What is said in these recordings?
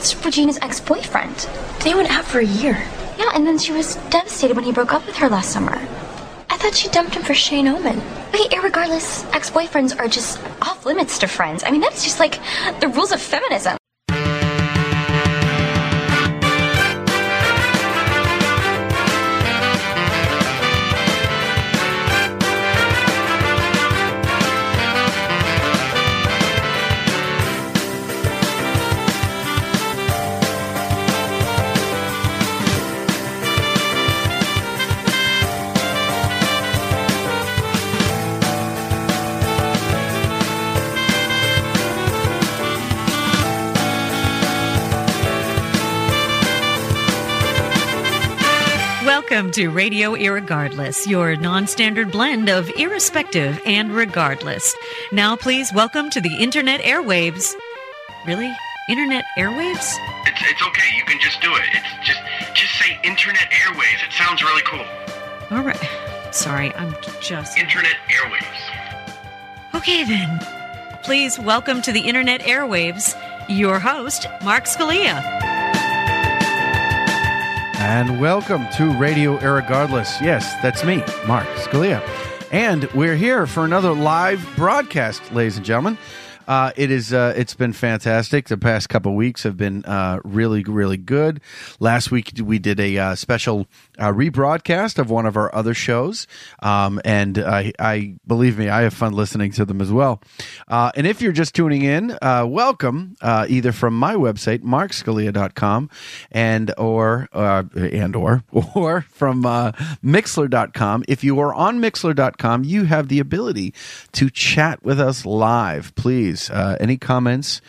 That's Regina's ex-boyfriend. They went out for a year. Yeah, and then she was devastated when he broke up with her last summer. I thought she dumped him for Shane Omen. Wait, irregardless, ex-boyfriends are just off-limits to friends. I mean, that's just like the rules of feminism. Welcome to Radio Irregardless, your non-standard blend of irrespective and regardless. Now, please welcome to the Internet Airwaves. Really? Internet Airwaves? It's okay. You can just do it. It's just say Internet Airwaves. It sounds really cool. All right. Sorry, I'm just... Internet Airwaves. Okay, then. Please welcome to the Internet Airwaves, your host, Mark Scalia. And welcome to Radio Irregardless. Yes, that's me, Mark Scalia. And we're here for another live broadcast, ladies and gentlemen. It's been fantastic. The past couple weeks have been really, really good. Last week, we did a special rebroadcast of one of our other shows. And I believe me, I have fun listening to them as well. And if you're just tuning in, welcome either from my website, markscalia.com, or from mixlr.com. If you are on mixlr.com, you have the ability to chat with us live. Please, any comments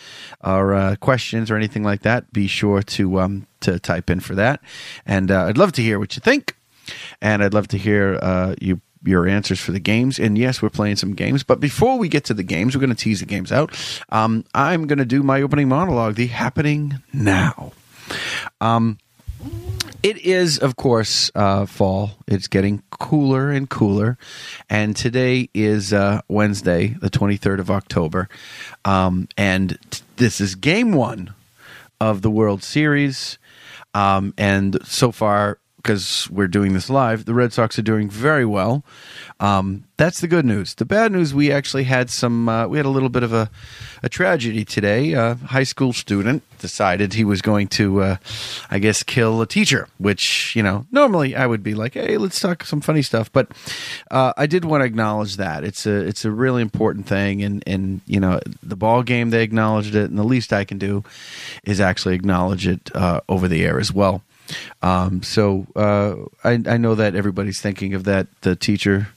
or questions or anything like that, be sure to type in for that, and I'd love to hear what you think, and I'd love to hear your answers for the games. And yes, we're playing some games, but before we get to the games, we're going to tease the games out. I'm going to do my opening monologue, The Happening Now. It is, of course, fall. It's getting cooler and cooler, and today is Wednesday, the 23rd of October, and this is Game 1 of the World Series. And so far, because we're doing this live, the Red Sox are doing very well. That's the good news. The bad news, we actually had we had a little bit of a tragedy today. A high school student decided he was going to, I guess, kill a teacher, which, you know, normally I would be like, hey, let's talk some funny stuff. But I did want to acknowledge that. It's a really important thing. And you know, the ball game, they acknowledged it. And the least I can do is actually acknowledge it over the air as well. So I know that everybody's thinking of that, the teacher,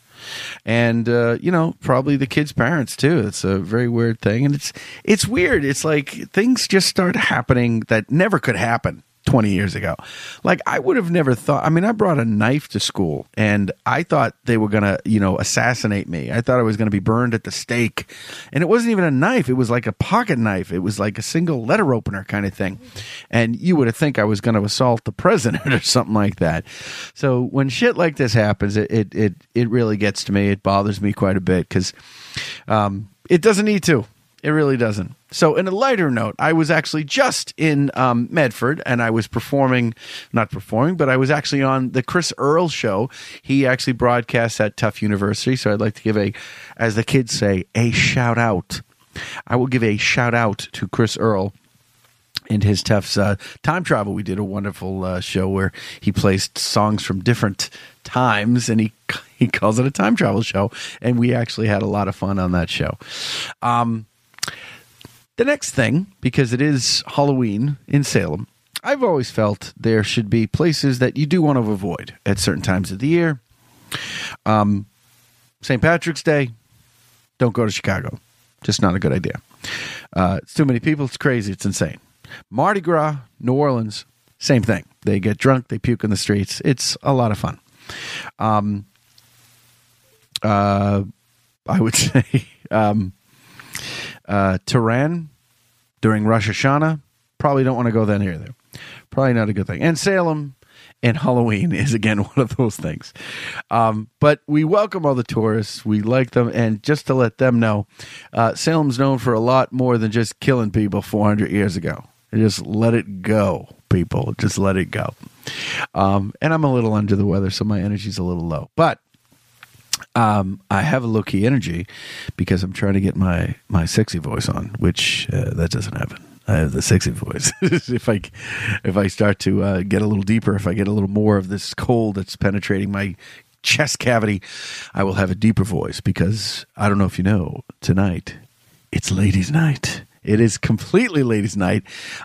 and you know, probably the kids' parents too. It's a very weird thing, and it's weird. It's like things just start happening that never could happen 20 years ago. Like, I would have never thought. I mean, I brought a knife to school, and I thought they were gonna, you know, assassinate me. I thought I was gonna be burned at the stake, and it wasn't even a knife. It was like a pocket knife. It was like a single letter opener kind of thing, and you would have think I was gonna assault the president or something like that. So when shit like this happens, it really gets to me. It bothers me quite a bit, because it doesn't need to. It really doesn't. So in a lighter note, I was actually just in Medford, and I was not performing, but I was actually on the Chris Earle show. He actually broadcasts at Tufts University. So I'd like to give as the kids say, a shout out. I will give a shout out to Chris Earle and his Tufts Time Travel. We did a wonderful show where he placed songs from different times, and he calls it a time travel show. And we actually had a lot of fun on that show. The next thing, because it is Halloween in Salem, I've always felt there should be places that you do want to avoid at certain times of the year. St. Patrick's Day, don't go to Chicago. Just not a good idea. It's too many people. It's crazy. It's insane. Mardi Gras, New Orleans, same thing. They get drunk. They puke in the streets. It's a lot of fun. I would say... Tehran during Rosh Hashanah, probably don't want to go then here there. Probably not a good thing. And Salem and Halloween is again one of those things. But we welcome all the tourists. We like them, and just to let them know, Salem's known for a lot more than just killing people 400 years ago. Just let it go, people. Just let it go. And I'm a little under the weather, so my energy's a little low. But I have a low-key energy because I'm trying to get my sexy voice on, which that doesn't happen. I have the sexy voice. If I start to get a little deeper, if I get a little more of this cold that's penetrating my chest cavity, I will have a deeper voice because I don't know if you know, tonight it's ladies' night. It is completely ladies' night,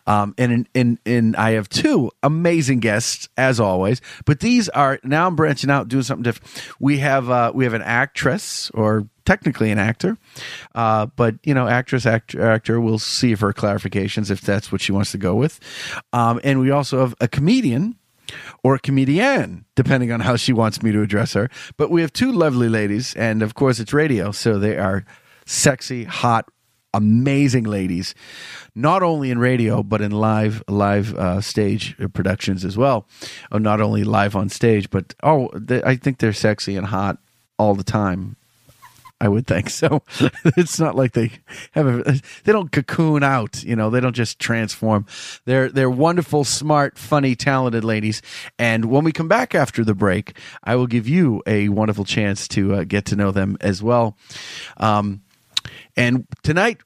and I have two amazing guests as always. But these are now I'm branching out, doing something different. We have an actress, or technically an actor, but you know, actor. We'll see for clarifications if that's what she wants to go with. And we also have a comedian. Or a comedienne, depending on how she wants me to address her. But we have two lovely ladies, and of course it's radio, so they are sexy, hot, amazing ladies, not only in radio but in live stage productions as well. Oh, not only live on stage, but I think they're sexy and hot all the time. I would think so. It's not like they don't cocoon out, you know, they don't just transform. They're wonderful, smart, funny, talented ladies. And when we come back after the break, I will give you a wonderful chance to get to know them as well. And tonight,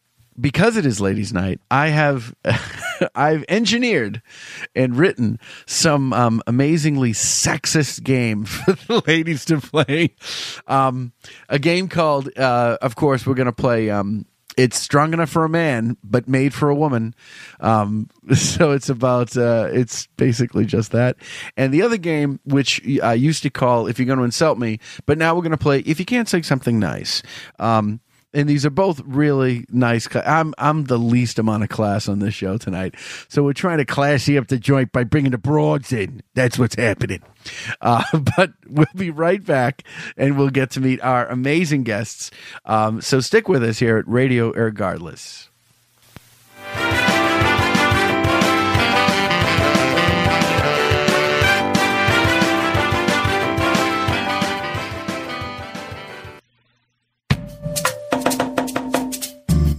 because it is ladies' night, I've engineered and written some amazingly sexist game for the ladies to play. A game called, of course, we're going to play. It's strong enough for a man, but made for a woman. So it's about, it's basically just that. And the other game, which I used to call "If You're Going to Insult Me," but now we're going to play "If You Can't Say Something Nice." And these are both really nice. I'm the least amount of class on this show tonight. So we're trying to classy up the joint by bringing the broads in. That's what's happening. But we'll be right back, and we'll get to meet our amazing guests. So stick with us here at Radio Irregardless.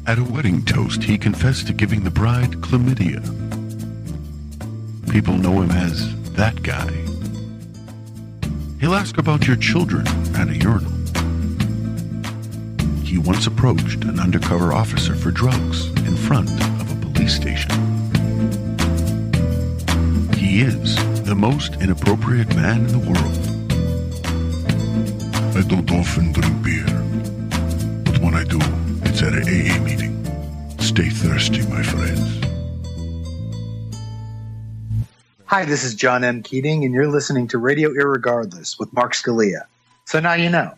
At a wedding toast, he confessed to giving the bride chlamydia. People know him as that guy. He'll ask about your children at a urinal. He once approached an undercover officer for drugs in front of a police station. He is the most inappropriate man in the world. I don't often drink beer, but when I do, it's at an AA meeting. Stay thirsty, my friends. Hi, this is John M. Keating, and you're listening to Radio Irregardless with Mark Scalia. So now you know.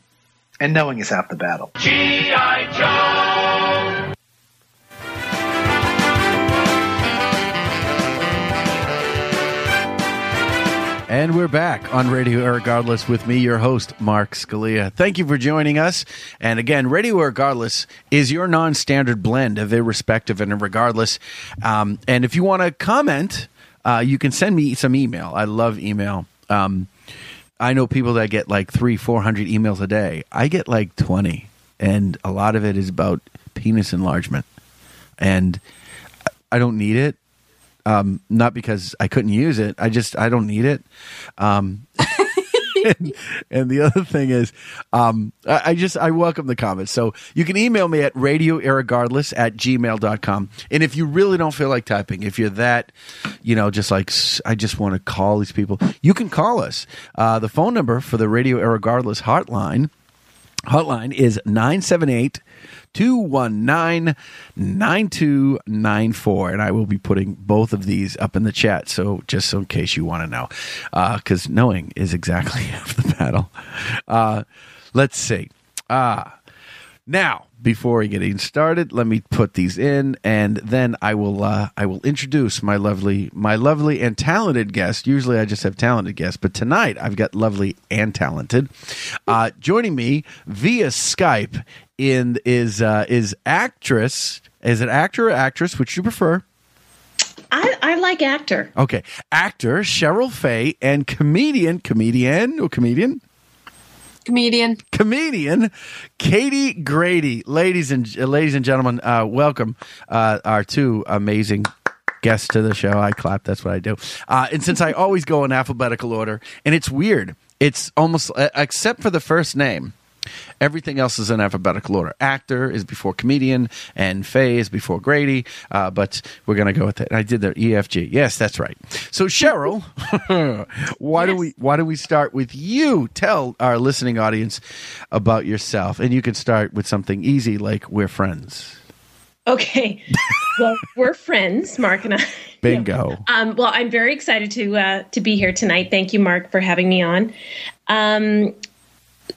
And knowing is half the battle. G.I. Joe! And we're back on Radio Irregardless with me, your host, Mark Scalia. Thank you for joining us. And again, Radio Irregardless is your non-standard blend of irrespective and irregardless. And if you want to comment, you can send me some email. I love email. I know people that get like 300-400 emails a day. I get like 20, and a lot of it is about penis enlargement. And I don't need it. Not because I couldn't use it. I don't need it. And the other thing is, I welcome the comments. So you can email me at radioirregardless@gmail.com. And if you really don't feel like typing, if you're that, you know, just like, I just want to call these people, you can call us. The phone number for the Radio Irregardless hotline is 978-219-9294, and I will be putting both of these up in the chat, so just in case you want to know, because knowing is exactly half the battle. Let's see. Now, before we get even started, let me put these in, and then I will introduce my lovely and talented guest. Usually I just have talented guests, but tonight I've got lovely and talented. Joining me via Skype is an actor or actress, which you prefer? I like actor. Okay, actor Cheryl Faye and comedian Katie Grady. Ladies and gentlemen, welcome our two amazing guest to the show. I clap. That's what I do. And since I always go in alphabetical order, and it's weird. It's almost, except for the first name, everything else is in alphabetical order. Actor is before comedian, and Faye is before Grady, but we're going to go with that. I did the EFG. Yes, that's right. So, Cheryl, why do we start with you? Tell our listening audience about yourself, and you can start with something easy like we're friends. Okay. Well, we're friends, Mark and I. Bingo. Yeah. Well, I'm very excited to be here tonight. Thank you, Mark, for having me on.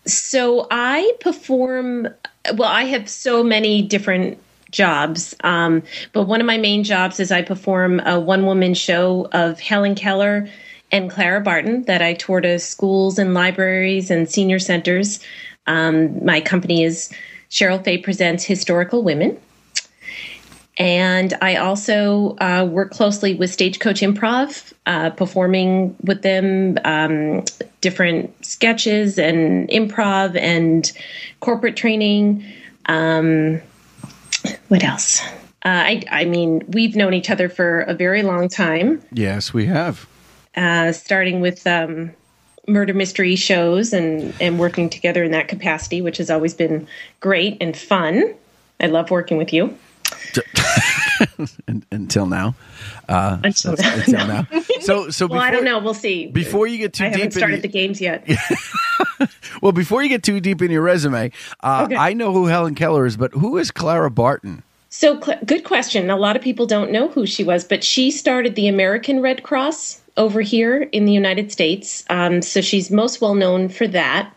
So I perform, well, I have so many different jobs, but one of my main jobs is I perform a one-woman show of Helen Keller and Clara Barton that I tour to schools and libraries and senior centers. My company is Cheryl Faye Presents Historical Women. And I also work closely with Stagecoach Improv, performing with them different sketches and improv and corporate training. What else? I mean, we've known each other for a very long time. Yes, we have. Starting with murder mystery shows and working together in that capacity, which has always been great and fun. I love working with you. Until now. So well, I don't know. We'll see. Before you get too deep, I haven't started the games yet. Well, before you get too deep in your resume, okay. I know who Helen Keller is, but who is Clara Barton? So, good question. A lot of people don't know who she was, but she started the American Red Cross over here in the United States. So she's most well known for that.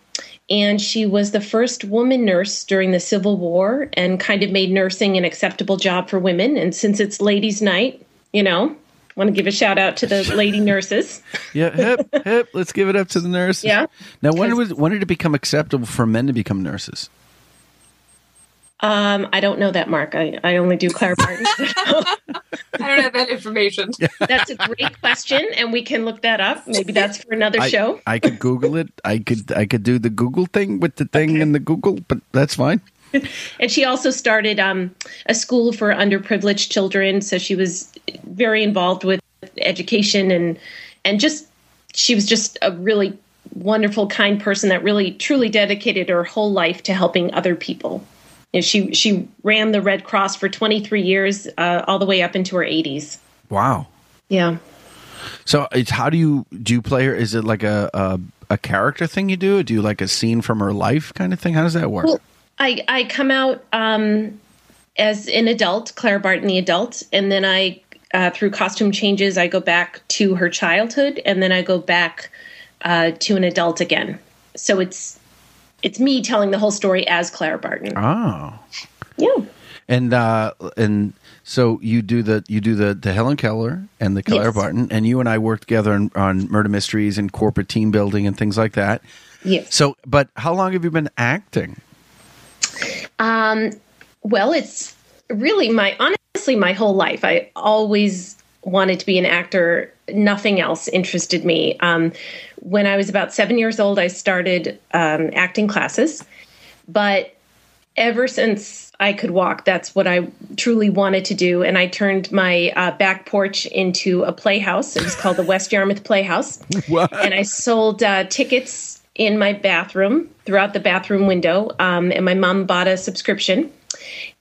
And she was the first woman nurse during the Civil War and kind of made nursing an acceptable job for women. And since it's ladies' night, you know, I want to give a shout out to the lady nurses. Yeah, hip. Let's give it up to the nurses. Yeah. Now, when did it become acceptable for men to become nurses? I don't know that, Mark. I only do Clara Barton. I don't have that information. That's a great question, and we can look that up. Maybe that's for another show. I could Google it. I could do the Google thing with the thing and the Google, but that's fine. And she also started a school for underprivileged children, so she was very involved with education and just she was just a really wonderful, kind person that really truly dedicated her whole life to helping other people. You know, she ran the Red Cross for 23 years, all the way up into her 80s. Wow. Yeah. So it's, how do you play her? Is it like a character thing you do? Do you like a scene from her life kind of thing? How does that work? Well, I come out as an adult, Clara Barton the adult, and then I through costume changes, I go back to her childhood, and then I go back to an adult again. So it's me telling the whole story as Clara Barton. Oh, yeah. And so you do the Helen Keller and the Clara Barton, and you and I work together on murder mysteries and corporate team building and things like that. Yes. So, but how long have you been acting? Well, it's really honestly my whole life. I always wanted to be an actor. Nothing else interested me. When I was about 7 years old, I started acting classes. But ever since I could walk, that's what I truly wanted to do. And I turned my back porch into a playhouse. It was called the West Yarmouth Playhouse. What? And I sold tickets in my bathroom, throughout the bathroom window. And my mom bought a subscription.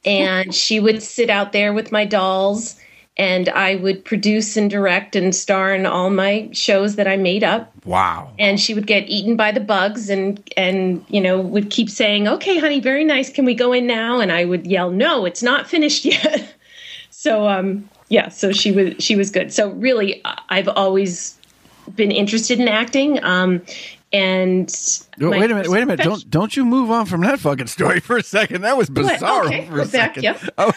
And she would sit out there with my dolls. And I would produce and direct and star in all my shows that I made up. Wow. And she would get eaten by the bugs and you know, would keep saying, okay, honey, very nice. Can we go in now? And I would yell, no, it's not finished yet. So, yeah, so she was good. So really, I've always been interested in acting. And wait a minute! Don't you move on from that fucking story for a second? That was bizarre for a second. Back, yeah.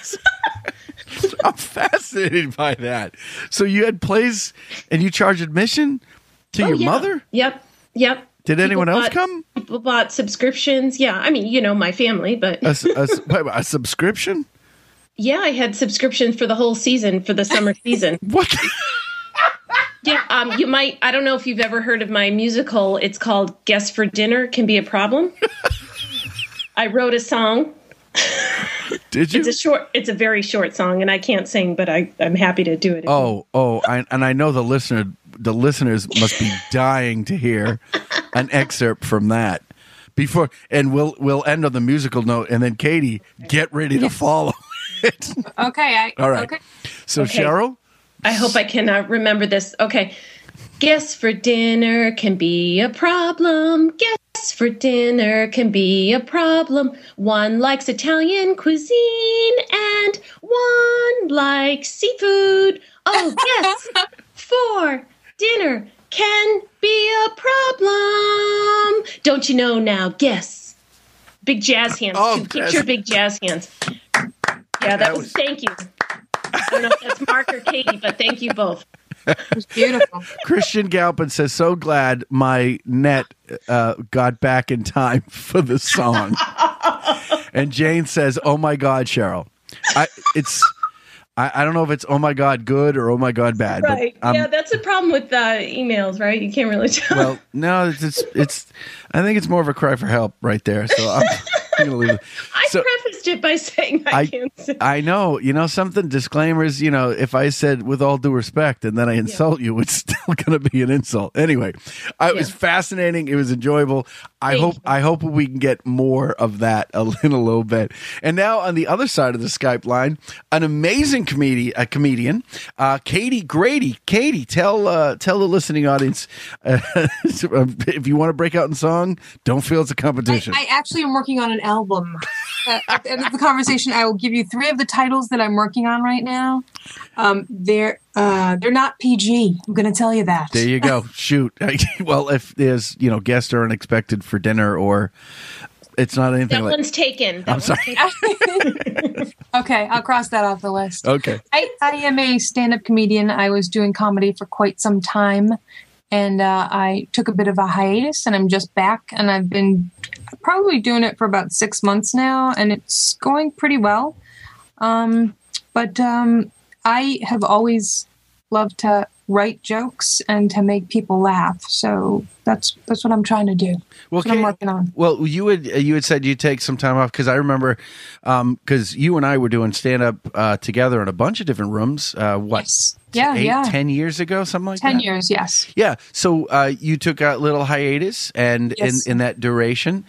I'm fascinated by that. So you had plays, and you charged admission to your mother? Yep. Did anyone else come? People bought subscriptions. Yeah, I mean, you know, my family, but a subscription. Yeah, I had subscriptions for the whole season, for the summer season. What? Yeah, you might. I don't know if you've ever heard of my musical. It's called "Guests for Dinner Can Be a Problem." I wrote a song. Did you? It's a very short song, and I can't sing, but I'm happy to do it again. And I know the listeners must be dying to hear an excerpt from that. Before, and we'll end on the musical note, and then Katie, get ready to follow it. All right. Okay. So Cheryl, I hope I can remember this. Okay. Guests for dinner can be a problem. Guests for dinner can be a problem. One likes Italian cuisine and one likes seafood. Oh, guests for dinner can be a problem. Don't you know now? Guess. Big jazz hands. Oh, picture big jazz hands. Yeah, that was. Thank you. I don't know if that's Mark or Katie, but thank you both. It was beautiful. Christian Galpin says, "So glad my net got back in time for the song." And Jane says, "Oh my God, Cheryl, I don't know if it's oh my God good or oh my God bad." Right? But that's the problem with emails, right? You can't really tell. Well, no, it's. I think it's more of a cry for help right there. So I'm gonna leave it. So, I prefaced it by saying I can't sing. I know, something. Disclaimers. If I said with all due respect and then I insult you, it's still gonna be an insult anyway. It was fascinating. It was enjoyable. I hope we can get more of that a little bit. And now on the other side of the Skype line, an amazing comedian, Katie Grady. Katie, tell the listening audience if you want to break out in song, don't feel it's a competition. I actually am working on an album. At the end of the conversation, I will give you three of the titles that I'm working on right now. They're not PG. I'm going to tell you that. There you go. Shoot. Well, if there's guests are unexpected for dinner or. It's not anything that one's taken. I'm sorry. Okay, I'll cross that off the list. Okay. I am a stand-up comedian. I was doing comedy for quite some time, and I took a bit of a hiatus, and I'm just back, and I've been probably doing it for about 6 months now, and it's going pretty well. But I have always loved to write jokes and to make people laugh. So that's what I'm trying to do. Well, that's what I'm working on. Well, you had said you take some time off because I remember because you and I were doing stand up together in a bunch of different rooms. 10 years ago, something like 10 that. 10 years, yes. Yeah. So you took a little hiatus, and in that duration,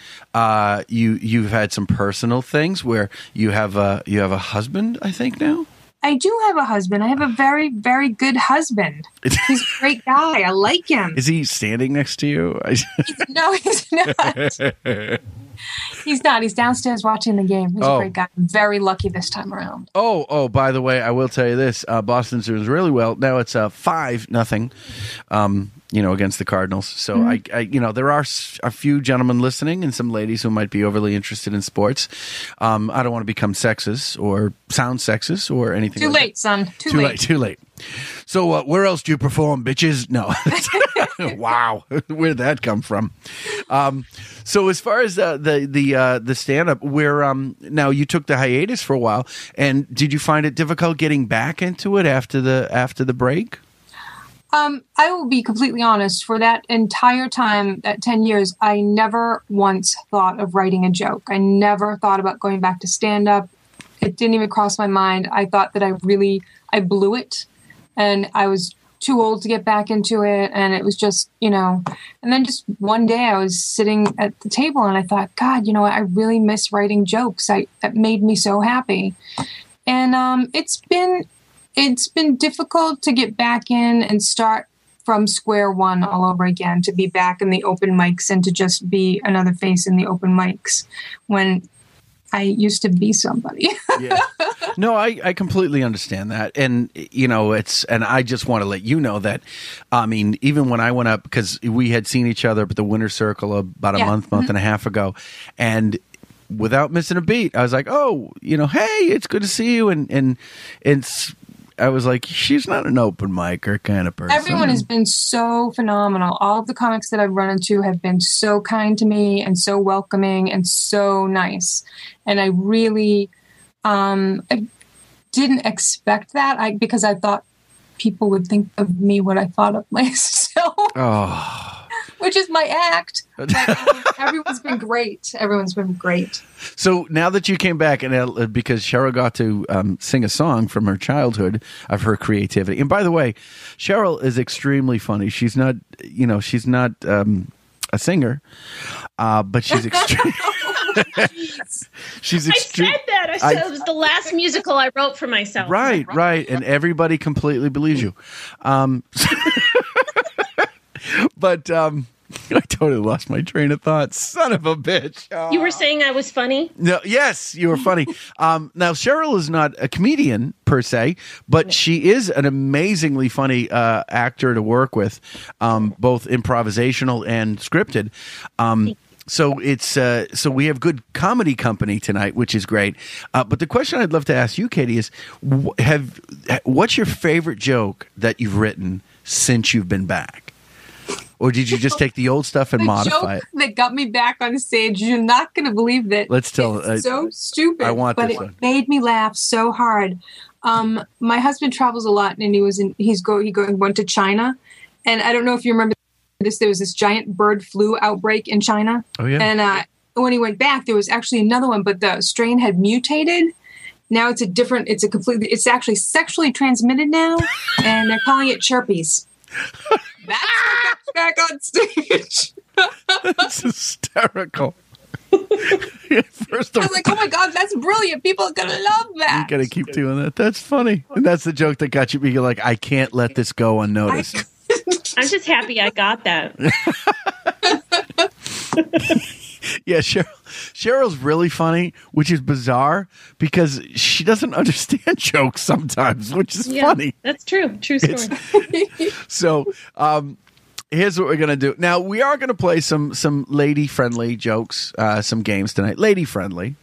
you've had some personal things where you have a husband, I think now. I do have a husband. I have a very, very good husband. He's a great guy. I like him. Is he standing next to you? No, he's not. He's not. He's downstairs watching the game. He's a great guy. I'm very lucky this time around. Oh, by the way, I will tell you this. Boston's doing really well. Now it's 5-0. Against the Cardinals. So I there are a few gentlemen listening and some ladies who might be overly interested in sports. I don't want to become sexist or sound sexist or anything. Too like late, that. Son. Too late. So where else do you perform, bitches? No. Wow, where'd that come from? So as far as the stand up, where now you took the hiatus for a while, and did you find it difficult getting back into it after the break? I will be completely honest. For that entire time, that 10 years, I never once thought of writing a joke. I never thought about going back to stand-up. It didn't even cross my mind. I thought that I blew it, and I was too old to get back into it, and it was just, And then just one day I was sitting at the table, and I thought, God, I really miss writing jokes. That made me so happy. And it's been difficult to get back in and start from square one all over again, to be back in the open mics and to just be another face in the open mics when I used to be somebody. Yeah. No, I completely understand that. And, I just want to let you know that, even when I went up, because we had seen each other at the Winter Circle about a month and a half ago, and without missing a beat, I was like, hey, it's good to see you. And I was like, she's not an open micer kind of person. Everyone has been so phenomenal. All of the comics that I've run into have been so kind to me and so welcoming and so nice. And I really I didn't expect that because I thought people would think of me what I thought of myself. Oh. which is my act. But everyone's been great. Everyone's been great. So now that you came back, and because Cheryl got to sing a song from her childhood of her creativity. And by the way, Cheryl is extremely funny. She's not, you know, she's not a singer, but she's extremely. I said that. I said it was the last musical I wrote for myself. Right, right. And everybody completely believes you. But I totally lost my train of thought. Son of a bitch. Oh. You were saying I was funny? No. Yes, you were funny. Now, Cheryl is not a comedian per se, but she is an amazingly funny actor to work with, both improvisational and scripted. So it's so we have good comedy company tonight, which is great. But the question I'd love to ask you, Katie, is what's your favorite joke that you've written since you've been back? Or did you just take the old stuff and modify it? The joke that got me back on stage, you're not going to believe that. Let's tell it. So stupid, it made me laugh so hard. My husband travels a lot, and he went to China, and I don't know if you remember. There was this giant bird flu outbreak in China. Oh, yeah. And when he went back, there was actually another one, but the strain had mutated. Now it's actually sexually transmitted now, and they're calling it chirpies. That's what got back on stage. That's hysterical. First of all, I was like, oh my God, that's brilliant. People are going to love that. You got to keep doing that. That's funny. And that's the joke that got you. You're like, I can't let this go unnoticed. I'm just happy I got that. Yeah, Cheryl's really funny, which is bizarre because she doesn't understand jokes sometimes, which is funny. That's true. True story. So, here's what we're going to do. Now, we are going to play some lady-friendly jokes, some games tonight. Lady-friendly.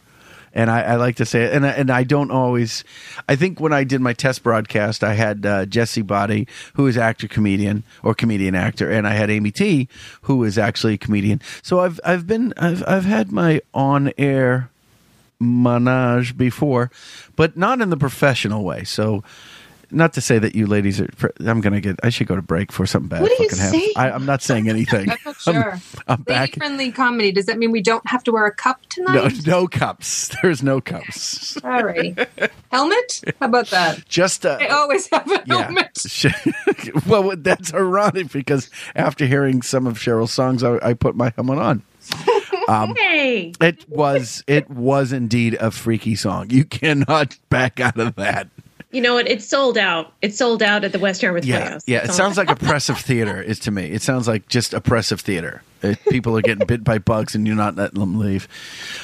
And I like to say it, and I don't always. I think when I did my test broadcast, I had Jesse Boddy, who is comedian actor, and I had Amy T, who is actually a comedian. So I've had my on air menage before, but not in the professional way. So not to say that you ladies are. I should go to break for something bad. What are you saying? I'm not saying anything. I'm not sure. I'm back. Lady-friendly comedy. Does that mean we don't have to wear a cup tonight? No cups. There's no cups. All right. Helmet? How about that? Just I always have a helmet. Well, that's ironic because after hearing some of Cheryl's songs, I put my helmet on. Hey. It was indeed a freaky song. You cannot back out of that. You know what? It's sold out. It's sold out at the West Yarmouth Playhouse. Yeah, it sounds like oppressive theater is to me. It sounds like just oppressive theater. People are getting bit by bugs and you're not letting them leave.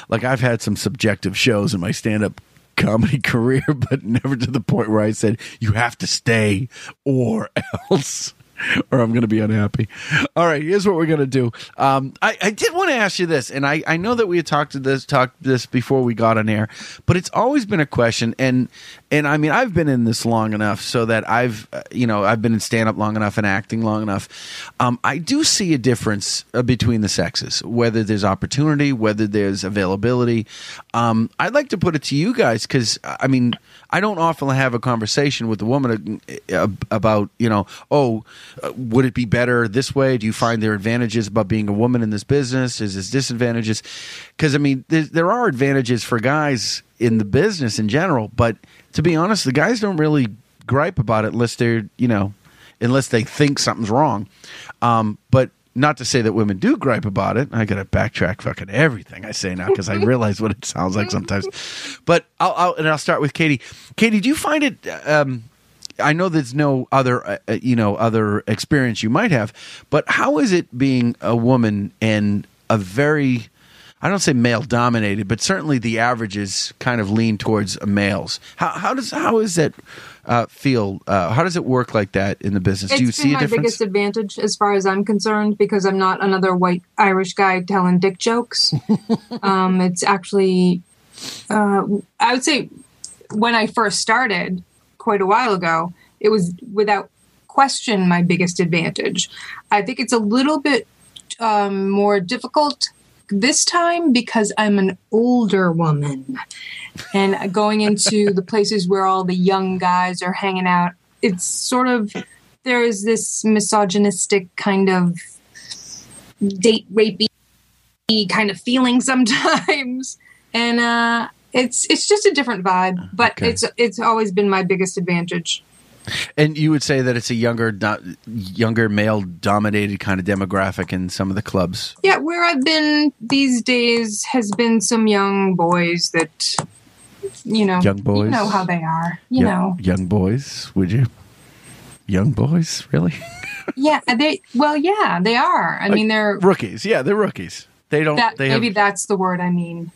Like, I've had some subjective shows in my stand-up comedy career, but never to the point where I said, you have to stay or else, or I'm going to be unhappy. All right, here's what we're going to do. I did want to ask you this, and I know that we had talked this before we got on air, but it's always been a question, and I mean, I've been in this long enough so that I've been in stand-up long enough and acting long enough. I do see a difference between the sexes, whether there's opportunity, whether there's availability. I'd like to put it to you guys because, I mean, I don't often have a conversation with a woman about, you know, would it be better this way? Do you find there are advantages about being a woman in this business? Is there disadvantages? Because, I mean, there are advantages for guys in the business in general, but to be honest, the guys don't really gripe about it unless they're, you know, unless they think something's wrong. But not to say that women do gripe about it. I got to backtrack fucking everything I say now because I realize what it sounds like sometimes. But I'll start with Katie. Katie, do you find it? I know there's no other, other experience you might have, but how is it being a woman in a very, I don't say male dominated, but certainly the averages kind of lean towards males. How does it work like that in the business? Do you see a difference? It's my biggest advantage as far as I'm concerned because I'm not another white Irish guy telling dick jokes. It's actually, I would say when I first started quite a while ago, it was without question my biggest advantage. I think it's a little bit more difficult this time because I'm an older woman and going into the places where all the young guys are hanging out, it's sort of, there is this misogynistic kind of date rapey kind of feeling sometimes. And it's just a different vibe, but okay. It's always been my biggest advantage. And you would say that it's a younger male-dominated kind of demographic in some of the clubs? Yeah, where I've been these days has been some young boys that, you know. Young boys? You know how they are, you know. Young boys, would you? Young boys, really? Yeah, they are. I mean, they're... Rookies, yeah, they're rookies. They don't... that's the word I mean.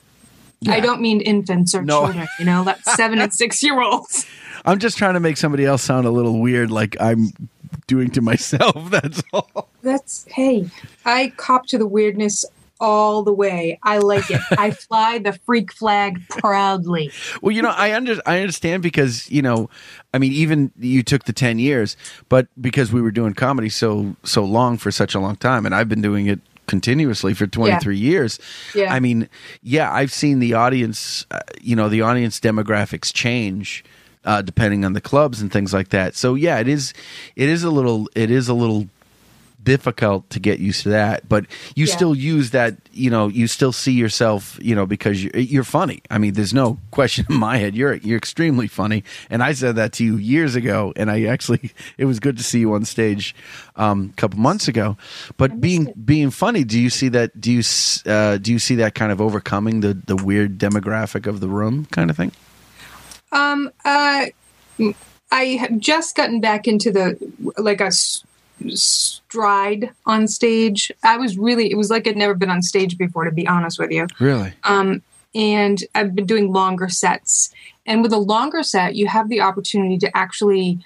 Yeah. I don't mean infants or children, you know, that's 7 and 6-year-olds. I'm just trying to make somebody else sound a little weird, like I'm doing to myself. That's all. Hey, I cop to the weirdness all the way. I like it. I fly the freak flag proudly. Well, you know, I understand because, you know, I mean, even you took the 10 years, but because we were doing comedy so long for such a long time, and I've been doing it continuously for 23 years. Yeah. I mean, yeah, I've seen the audience, the audience demographics change. Depending on the clubs and things like that. So yeah, it is a little difficult to get used to that, but you still use that, you still see yourself, because you're funny. I mean, there's no question in my head. You're extremely funny. And I said that to you years ago, and it was good to see you on stage a couple months ago, but being funny, do you see that kind of overcoming the weird demographic of the room kind of thing? I have just gotten back into stride on stage. It was like I'd never been on stage before, to be honest with you. Really? And I've been doing longer sets. And with a longer set, you have the opportunity to actually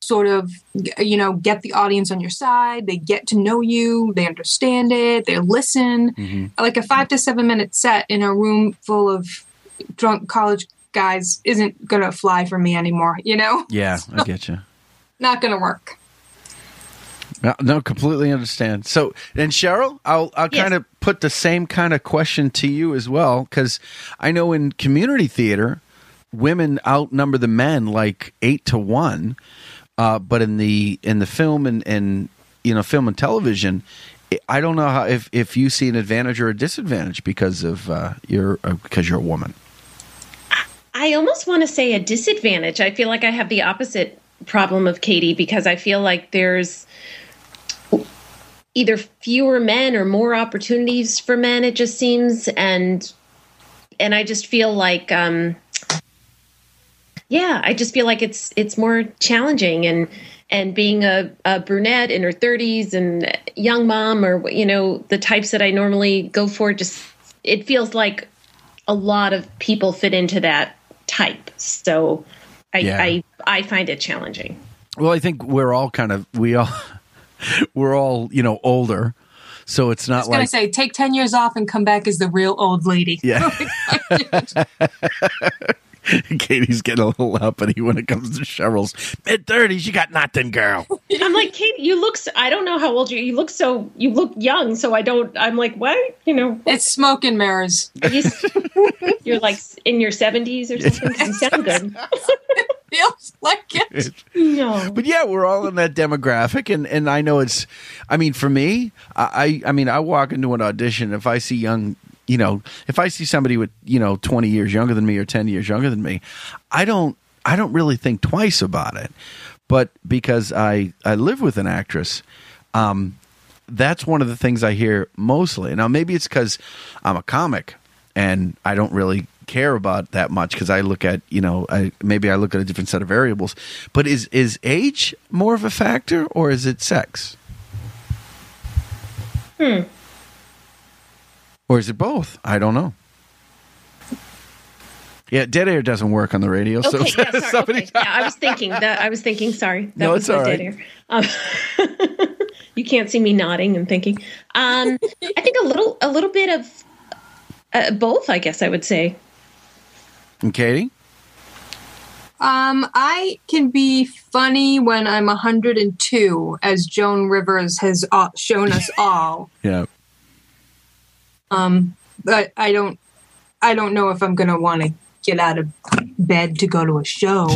sort of, get the audience on your side. They get to know you. They understand it. They listen. Mm-hmm. Like a 5 to 7 minute set in a room full of drunk college guys isn't gonna fly for me anymore, Yeah, so, I get you. Not gonna work. No, completely understand. So, and Cheryl, I'll kind of put the same kind of question to you as well, because I know in community theater, women outnumber the men like 8 to 1, but in the film and film and television, I don't know how if you see an advantage or a disadvantage because of because you're a woman. I almost want to say a disadvantage. I feel like I have the opposite problem of Katie, because I feel like there's either fewer men or more opportunities for men, it just seems. And I just feel like, it's more challenging. And being a brunette in her 30s and young mom, or, the types that I normally go for, just it feels like a lot of people fit into that type. So I find it challenging. Well, I think we're all we're all older. So it's not like I was going to say, take 10 years off and come back as the real old lady. Yeah. Katie's getting a little uppity when it comes to Cheryl's mid-30s. You got nothing, girl. I'm like, Katie, I don't know how old you look. So you look young. So I'm like, what? It's smoke and mirrors. You're like in your 70s or something. You sound good. Feels like it. No. But yeah, we're all in that demographic. And I know for me, I walk into an audition. If I see if I see somebody with, 20 years younger than me or 10 years younger than me, I don't really think twice about it. But because I live with an actress, that's one of the things I hear mostly. Now, maybe it's because I'm a comic and I don't really care about that much, because I look at, maybe I look at a different set of variables. But is age more of a factor, or is it sex? Or is it both? I don't know. Yeah, dead air doesn't work on the radio. Okay, so I was thinking, sorry. That no, was it's all right. Dead air. You can't see me nodding and thinking. I think a little bit of both, I guess I would say. And Katie? I can be funny when I'm 102, as Joan Rivers has shown us all. Yeah. But I don't know if I'm going to want to get out of bed to go to a show.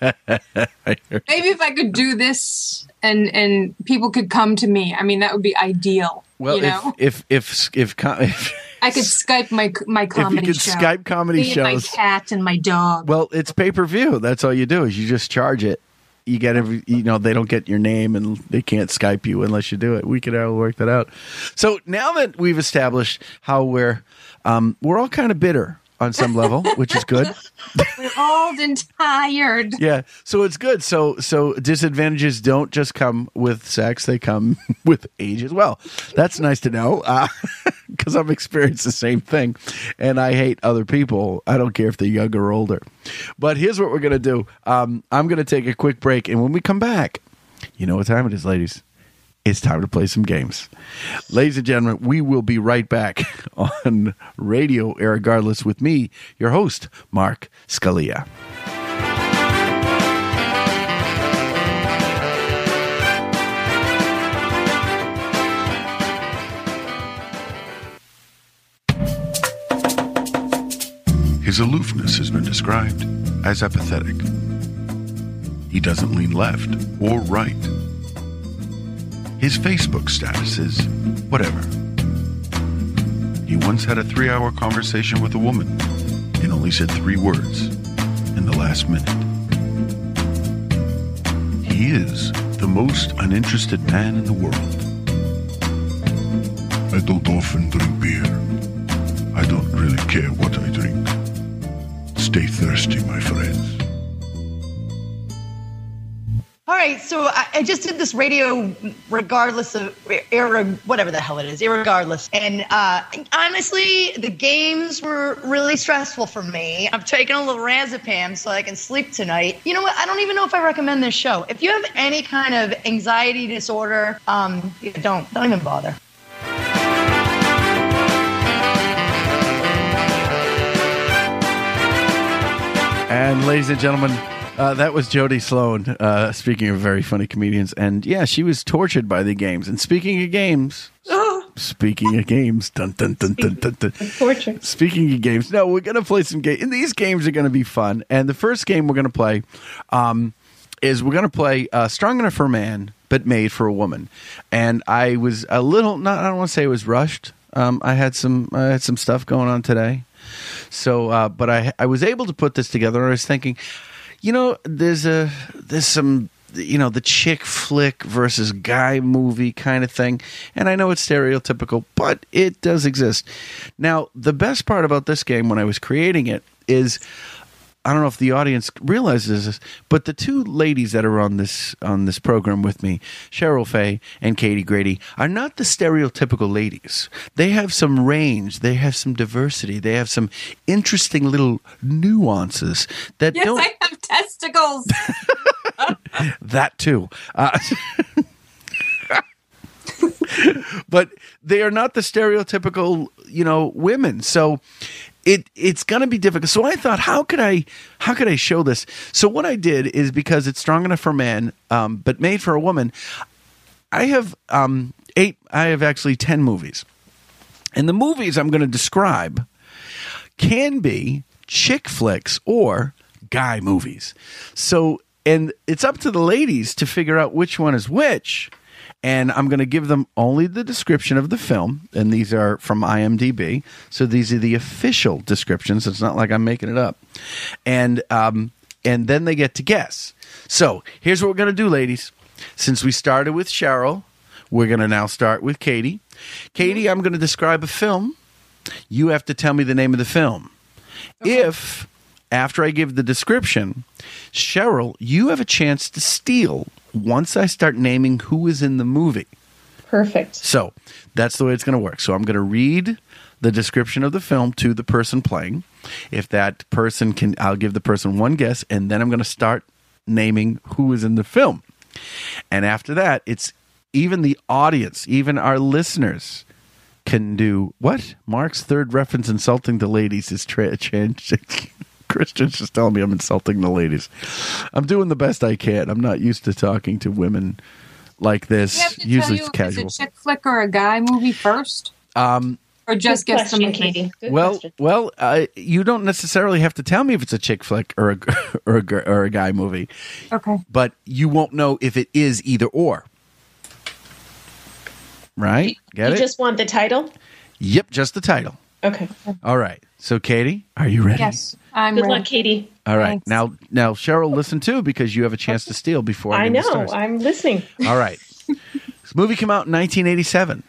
Maybe if I could do this and people could come to me. I mean, that would be ideal. Well, you know? If I could Skype my comedy show. Skype comedy shows. My cat and my dog. Well, it's pay-per-view. That's all you do is you just charge it. You get they don't get your name and they can't Skype you unless you do it. We could all work that out. So now that we've established how we're all kind of bitter on some level, which is good. We're old and tired. Yeah. So it's good. So disadvantages don't just come with sex. They come with age as well. That's nice to know because I've experienced the same thing and I hate other people. I don't care if they're younger or older. But here's what we're going to do. I'm going to take a quick break. And when we come back, you know what time it is, ladies. It's time to play some games. Ladies and gentlemen, we will be right back on Radio Irregardless with me, your host, Mark Scalia. His aloofness has been described as apathetic. He doesn't lean left or right. His Facebook status is whatever. He once had a 3-hour conversation with a woman and only said 3 words in the last minute. He is the most uninterested man in the world. I don't often drink beer. I don't really care what I drink. Stay thirsty, my friends. All right, so I just did this radio, regardless of whatever the hell it is, irregardless. And honestly, the games were really stressful for me. I'm taking a little Razepam so I can sleep tonight. You know what? I don't even know if I recommend this show. If you have any kind of anxiety disorder, don't even bother. And ladies and gentlemen, that was Jody Sloane, speaking of very funny comedians. And yeah, she was tortured by the games. And speaking of games, dun, dun, dun, dun, dun, dun, dun. Torture. Speaking of games, no, we're going to play some games. And these games are going to be fun. And the first game we're going to play is we're going to play Strong Enough for a Man, but Made for a Woman. And I was a little, I don't want to say it was rushed. I had some stuff going on today. So, but I was able to put this together. And I was thinking, you know, there's some, you know, the chick flick versus guy movie kind of thing. And I know it's stereotypical, but it does exist. Now, the best part about this game when I was creating it is, I don't know if the audience realizes this, but the two ladies that are on this program with me, Cheryl Faye and Katie Grady, are not the stereotypical ladies. They have some range. They have some diversity. They have some interesting little nuances that don't... Yes, I have testicles. That too. But they are not the stereotypical, you know, women. So... It's going to be difficult. So I thought, how could I show this? So what I did is, because it's Strong Enough for a Man, but Made for a Woman, I have actually 10 movies. And the movies I'm going to describe can be chick flicks or guy movies. So, and it's up to the ladies to figure out which one is which. And I'm going to give them only the description of the film. And these are from IMDb. So these are the official descriptions. It's not like I'm making it up. And then they get to guess. So here's what we're going to do, ladies. Since we started with Cheryl, we're going to now start with Katie. Katie, I'm going to describe a film. You have to tell me the name of the film. Okay. If, after I give the description, Cheryl, you have a chance to steal once I start naming who is in the movie. Perfect. So that's the way it's going to work. So I'm going to read the description of the film to the person playing. If that person can, I'll give the person one guess, and then I'm going to start naming who is in the film. And after that, it's even the audience, even our listeners can do what? Mark's third reference insulting the ladies is changed. Christian's just telling me I'm insulting the ladies. I'm doing the best I can. I'm not used to talking to women like this. Usually it's casual. Is it a chick flick or a guy movie first? or just get some Katie. Well, you don't necessarily have to tell me if it's a chick flick or a guy movie. Okay. But you won't know if it is either or. Right? Get it? You just want the title? Yep, just the title. Okay. All right. So, Katie, are you ready? Yes, I'm ready. Good luck, Katie. All right. Thanks. Now, Cheryl, listen too, because you have a chance to steal before I know. Starts. I'm listening. All right. This movie came out in 1987.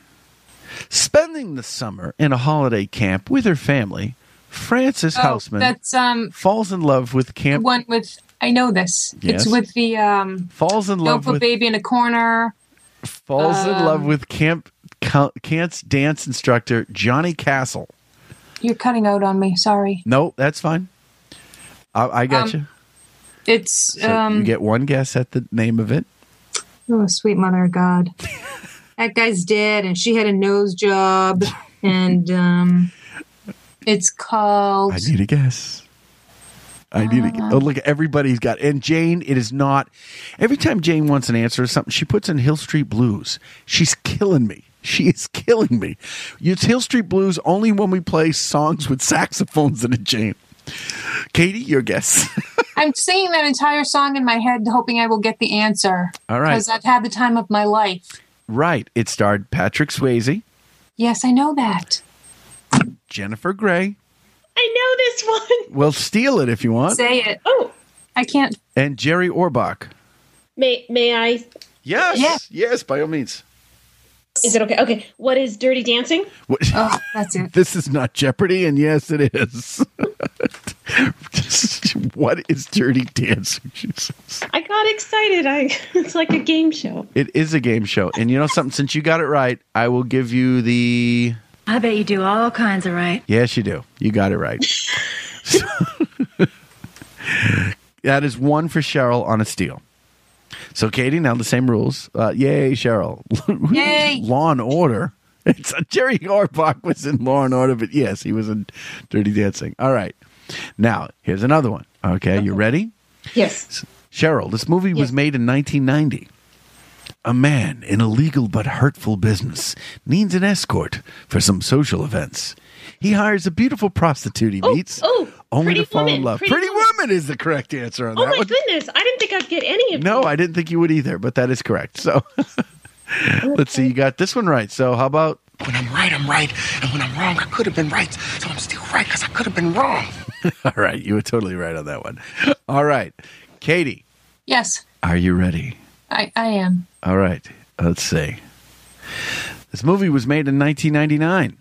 Spending the summer in a holiday camp with her family, Frances Houseman falls in love with camp. The one with, I know this. Yes. It's with the falls in love with baby in a corner. Falls in love with Kant's dance instructor Johnny Castle. You're cutting out on me. Sorry. No, that's fine. I got you. It's you get one guess at the name of it. Oh, sweet mother of God! That guy's dead, and she had a nose job, and it's called. I need a guess. Oh, look, everybody's got. And Jane, it is not. Every time Jane wants an answer to something, she puts in Hill Street Blues. She's killing me. She is killing me. It's Hill Street Blues only when we play songs with saxophones in it, Jane. Katie, your guess. I'm singing that entire song in my head, hoping I will get the answer. All right. Because I've had the time of my life. Right. It starred Patrick Swayze. Yes, I know that. Jennifer Grey. I know this one. Well, steal it if you want. Say it. Oh, I can't. And Jerry Orbach. May I? Yes. Yeah. Yes, by all means. Is it okay? Okay. What is Dirty Dancing? What? Oh, that's it. This is not Jeopardy, and yes, it is. What is Dirty Dancing? Jesus. I got excited. It's like a game show. It is a game show. And you know something? Since you got it right, I will give you the... I bet you do all kinds of right. Yes, you do. You got it right. So, that is one for Cheryl on a steal. So, Katie, now the same rules. Yay, Cheryl. Yay. Law and Order. Jerry Orbach was in Law and Order, but yes, he was in Dirty Dancing. All right. Now, here's another one. Okay, you ready? Yes. Cheryl, this movie was made in 1990. A man in a legal but hurtful business needs an escort for some social events. He hires a beautiful prostitute he meets only to fall in love. Pretty Woman is the correct answer on that one. Oh, my goodness. I didn't think I'd get any of No, I didn't think you would either, but that is correct. So let's see. You got this one right. So how about... When I'm right. And when I'm wrong, I could have been right. So I'm still right because I could have been wrong. All right. You were totally right on that one. All right. Katie. Yes. Are you ready? I am. All right. Let's see. This movie was made in 1999.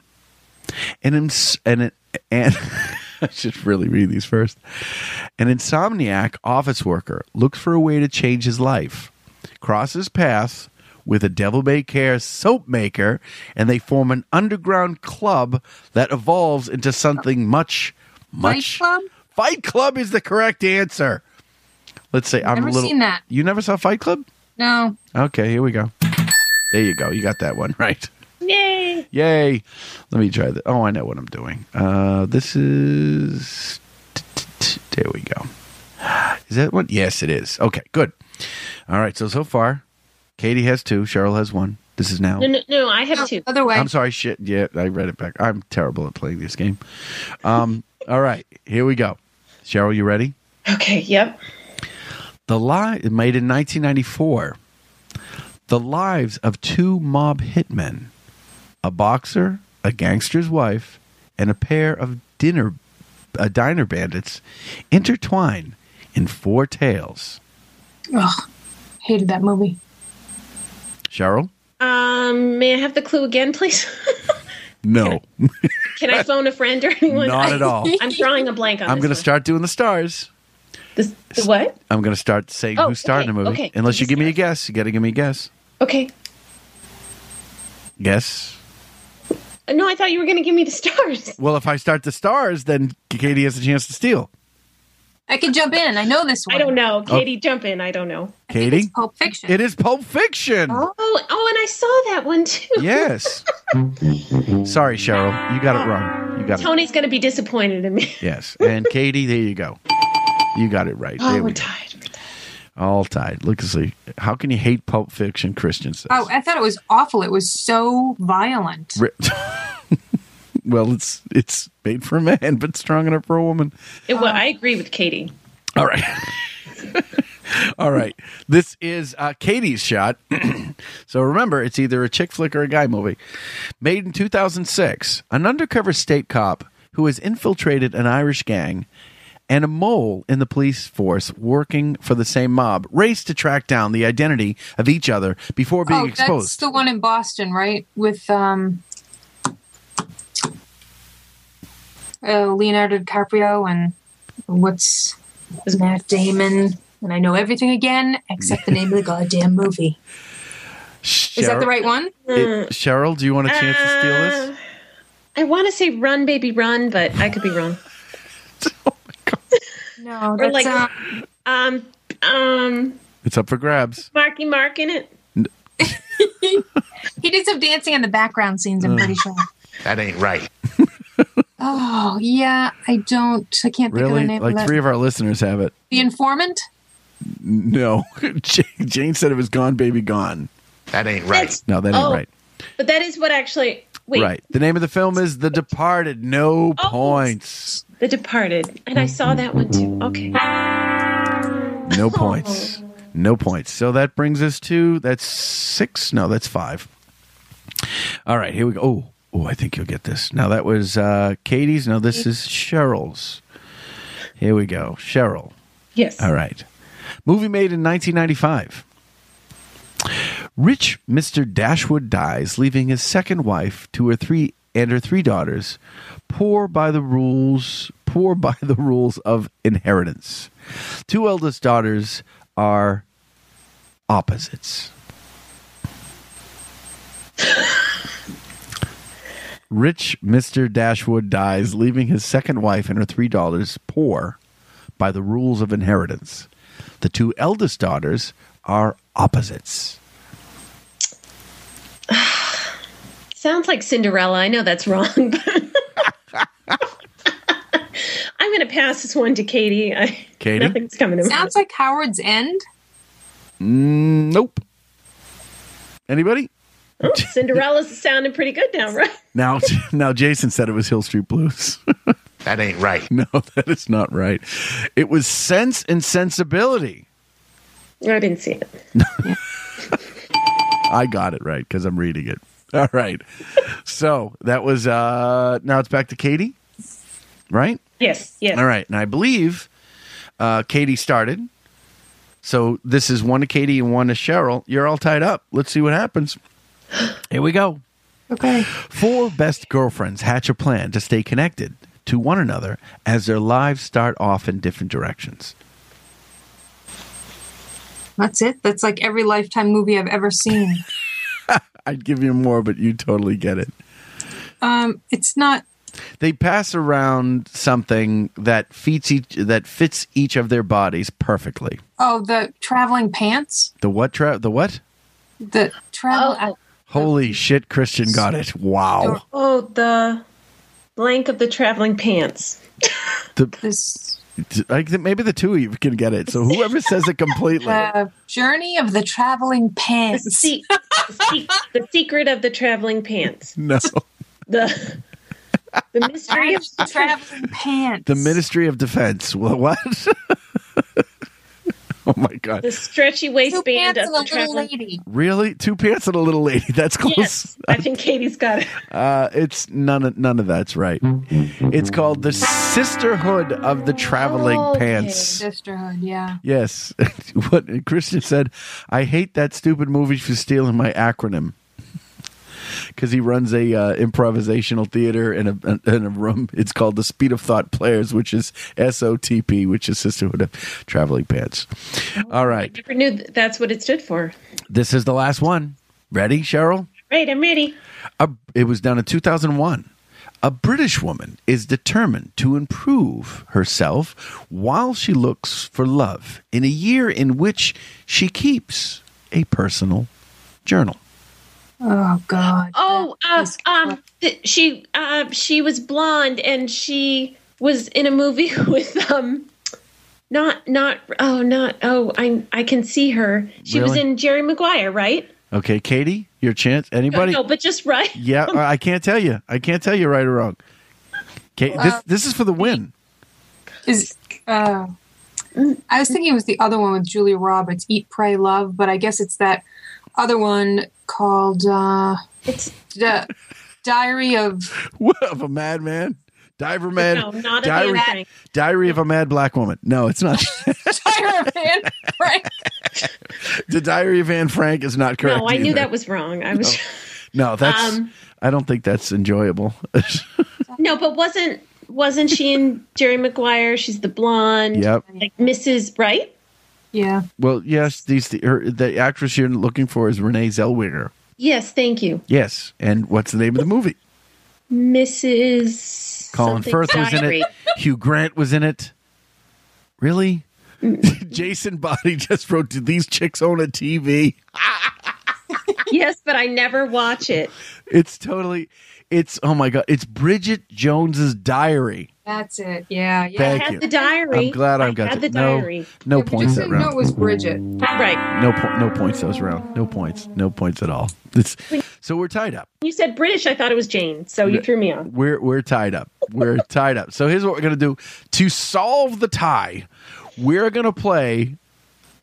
And I should really read these first. An insomniac office worker looks for a way to change his life, crosses paths with a Devil May Care soap maker, and they form an underground club that evolves into something much. Fight Club? Fight Club is the correct answer. Let's see. I've never seen that. You never saw Fight Club? No. Okay, here we go. There you go. You got that one right. Yay. Let me try that. Oh, I know what I'm doing. This is... There we go. Is that one? Yes, it is. Okay, good. All right, so far, Katie has two. Cheryl has one. This is now... No, I have two. Other way. I'm sorry, shit. Yeah, I read it back. I'm terrible at playing this game. All right, here we go. Cheryl, you ready? Okay, yep. The Lives, made in 1994, the lives of two mob hitmen, a boxer, a gangster's wife, and a pair of diner bandits intertwine in four tales. Ugh, hated that movie. Cheryl? May I have the clue again, please? No. Can I phone a friend or anyone? Not at all. I'm drawing a blank on this. I'm going to start doing the stars. The what? I'm going to start saying who starred in the movie. Okay. Unless you give me a guess. You got to give me a guess. Okay. Guess. No, I thought you were going to give me the stars. Well, if I start the stars, then Katie has a chance to steal. I can jump in. I know this one. I don't know. Katie, jump in. I don't know. Katie? I think it's Pulp Fiction. It is Pulp Fiction. Oh, and I saw that one, too. Yes. Sorry, Cheryl. You got it wrong. Tony's going to be disappointed in me. Yes. And Katie, there you go. You got it right. Oh, we're tied. All tied. Look and see. How can you hate Pulp Fiction, Christian says? Oh, I thought it was awful. It was so violent. well, it's made for a man, but strong enough for a woman. Well, I agree with Katie. All right. All right. This is Katie's shot. So remember, it's either a chick flick or a guy movie. Made in 2006, an undercover state cop who has infiltrated an Irish gang and a mole in the police force working for the same mob race to track down the identity of each other before being exposed. That's the one in Boston, right? With Leonardo DiCaprio and what's Matt Damon. And I know everything again except the name of the goddamn movie. Cheryl, is that the right one? Cheryl, do you want a chance to steal this? I want to say Run, Baby, Run, but I could be wrong. No, that's like, it's up for grabs. Marky Mark in it. No. He did some dancing in the background scenes, I'm pretty sure. That ain't right. Oh, yeah, I can't think of the name. Like three of our listeners have it. The Informant? No. Jane said it was Gone, Baby, Gone. That ain't right. Ain't right. But that is what actually... Wait. Right. The name of the film is The Departed. No points. The Departed. And I saw that one too. Okay. No points. No points. So that brings us to, that's 6. No, that's 5. All right, here we go. Oh, I think you'll get this. Now that was Katie's. Now this is Cheryl's. Here we go. Cheryl. Yes. All right. Movie made in 1995. Rich Mr. Dashwood dies, leaving his second wife to her three daughters, poor by the rules of inheritance. Two eldest daughters are opposites. Rich Mr. Dashwood dies, leaving his second wife and her three daughters poor by the rules of inheritance. The two eldest daughters are opposites. Sounds like Cinderella. I know that's wrong. But I'm going to pass this one to Katie. Katie? Nothing's coming to me. Sounds like Howard's End. Nope. Anybody? Oh, Cinderella's sounding pretty good now, right? Now Jason said it was Hill Street Blues. That ain't right. No, that is not right. It was Sense and Sensibility. I didn't see it. I got it right because I'm reading it. All right. So that was, now it's back to Katie, right? Yes. All right. And I believe Katie started. So this is one to Katie and one to Cheryl. You're all tied up. Let's see what happens. Here we go. Okay. 4 best girlfriends hatch a plan to stay connected to one another as their lives start off in different directions. That's it? That's like every Lifetime movie I've ever seen. I'd give you more, but you totally get it. It's not... They pass around something that fits each of their bodies perfectly. Oh, the traveling pants? The what? The travel... Holy shit, Christian got it. Wow. The blank of the traveling pants. Maybe the two of you can get it. So whoever says it completely. The journey of the traveling pants. The secret of the traveling pants. No. The mystery of the traveling pants. The Ministry of Defense. What? Oh my God. The stretchy waistband of the traveling lady. Really? 2 pants and a little lady. That's close. Yes, I think Katie's got it. It's none of that's right. It's called The Sisterhood of the Traveling Pants. Sisterhood, yeah. Yes. What Christian said, I hate that stupid movie for stealing my acronym. Because he runs a improvisational theater in a room. It's called the Speed of Thought Players, which is SOTP, which is Sisterhood of Traveling Pants. All right. I never knew that's what it stood for. This is the last one. Ready, Cheryl? Right, I'm ready. It was done in 2001. A British woman is determined to improve herself while she looks for love in a year in which she keeps a personal journal. Oh God! Oh, she was blonde, and she was in a movie with I can see her. She was in Jerry Maguire, right? Okay, Katie, your chance. Anybody? No, but just right. Yeah, I can't tell you. I can't tell you right or wrong. Okay, this is for the win. I was thinking it was the other one with Julia Roberts, Eat, Pray, Love, but I guess it's that other one called Diary of a Madman. Diver Man. No, not Diary of a Mad Black Woman. No, it's not. Diary of Anne Frank. The Diary of Anne Frank is not correct. No, I knew that was wrong. I was. No, that's. I don't think that's enjoyable. No, but wasn't she in Jerry Maguire? She's the blonde. Yep. Like Mrs. Right. Yeah. Well, yes. The actress you're looking for is Renee Zellweger. Yes, thank you. Yes, and what's the name of the movie? Mrs. Colin Firth was in it. Hugh Grant was in it. Really? Jason Body just wrote, "Did these chicks own a TV?" Yes, but I never watch it. It's oh my God. It's Bridget Jones's Diary. That's it. Yeah. Thank I had you. The diary. I'm glad I got had it. The diary. No points that round. No, it was Bridget. Right. No points those round. No points. No points at all. So we're tied up. You said British. I thought it was Jane. So you threw me on. We're tied up. We're tied up. So here's what we're going to do. To solve the tie, we're going to play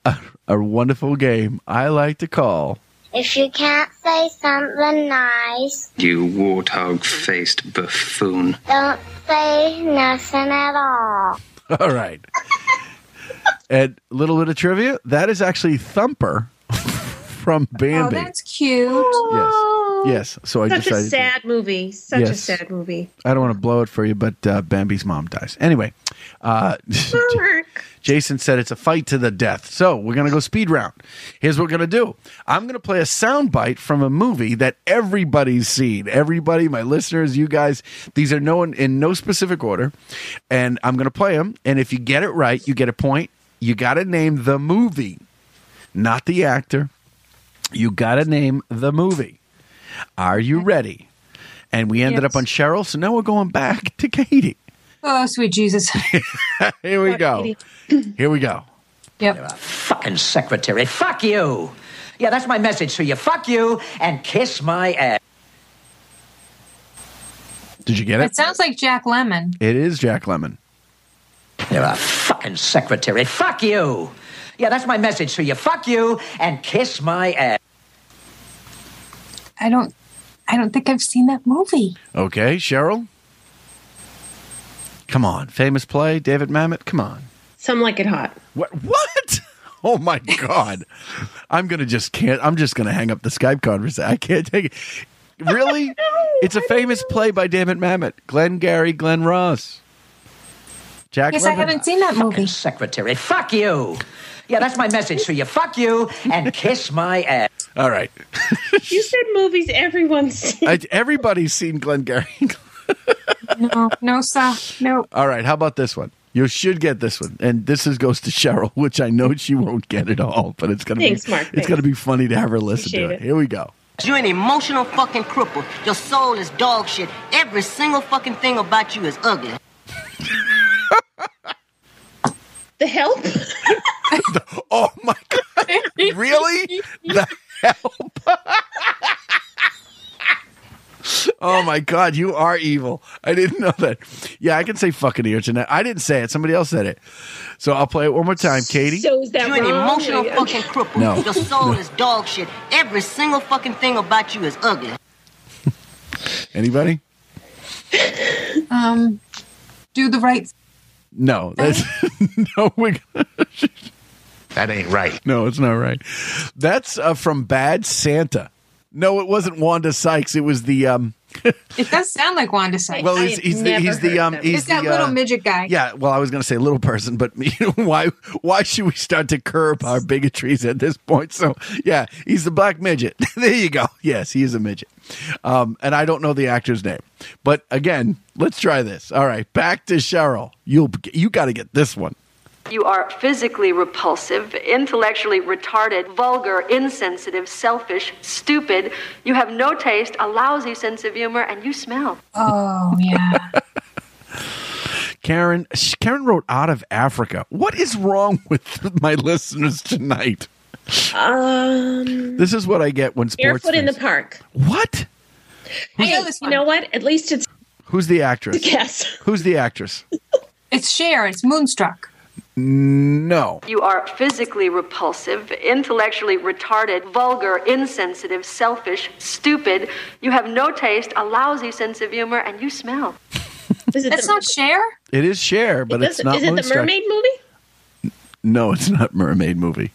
a wonderful game I like to call... If you can't say something nice... You warthog-faced buffoon. Don't say nothing at all. All right. And a little bit of trivia. That is actually Thumper from Bambi. Oh, that's cute. Yes. So I decided... Such a sad movie. I don't want to blow it for you, but Bambi's mom dies. Anyway. Jason said it's a fight to the death. So we're going to go speed round. Here's what we're going to do. I'm going to play a soundbite from a movie that everybody's seen. Everybody, my listeners, you guys, these are in no specific order. And I'm going to play them. And if you get it right, you get a point. You got to name the movie, not the actor. You got to name the movie. Are you ready? And we ended up on Cheryl. So now we're going back to Katie. Oh, sweet Jesus. Here we go. Yep. Fucking secretary. Fuck you. Yeah, that's my message to you. Fuck you and kiss my ass. Did you get it? It sounds like Jack Lemmon. It is Jack Lemmon. You're a fucking secretary. Fuck you. Yeah, that's my message to you. Fuck you and kiss my ass. I don't think I've seen that movie. Okay, Cheryl? Come on. Famous play, David Mamet. Come on. Some Like It Hot. What? Oh my God. I'm just going to hang up the Skype conversation. I can't take it. Really? No, it's a famous play by David Mamet. Glengarry Glen Ross. Jack Lemmon. I haven't seen that movie. Secretary. Fuck you. Yeah, that's my message to you. Fuck you and kiss my ass. All right. You said movies everyone's seen. Everybody's seen Glengarry. No, sir. No. All right. How about this one? You should get this one. And goes to Cheryl, which I know she won't get at all, but it's going to be funny to have her listen to it. Here we go. You're an emotional fucking cripple. Your soul is dog shit. Every single fucking thing about you is ugly. The Help? Oh, my God. Really? The Help? Oh, my God. You are evil. I didn't know that. Yeah, I can say fucking here tonight. I didn't say it. Somebody else said it. So I'll play it one more time, Katie. So is that you're an emotional fucking cripple. No. Your soul is dog shit. Every single fucking thing about you is ugly. Anybody? Do the right... No. That's... No, we're gonna... That ain't right. No, it's not right. That's from Bad Santa. No, it wasn't Wanda Sykes. It was the. It does sound like Wanda Sykes. Well, he's the little midget guy. Yeah. Well, I was going to say little person, but why should we start to curb our bigotries at this point? So yeah, he's the black midget. There you go. Yes, he is a midget. And I don't know the actor's name, but again, let's try this. All right, back to Cheryl. You got to get this one. You are physically repulsive, intellectually retarded, vulgar, insensitive, selfish, stupid. You have no taste, a lousy sense of humor, and you smell. Oh, yeah. Karen wrote Out of Africa. What is wrong with my listeners tonight? This is what I get when sports. Barefoot in the Park. What? Who's I know this. You know what? At least it's. Who's the actress? Yes. Who's the actress? It's Cher. It's Moonstruck. No. You are physically repulsive, intellectually retarded, vulgar, insensitive, selfish, stupid. You have no taste, a lousy sense of humor, and you smell. It's not Cher? It is Cher, but it's not Moonstruck. Is it the mermaid movie? No, it's not mermaid movie.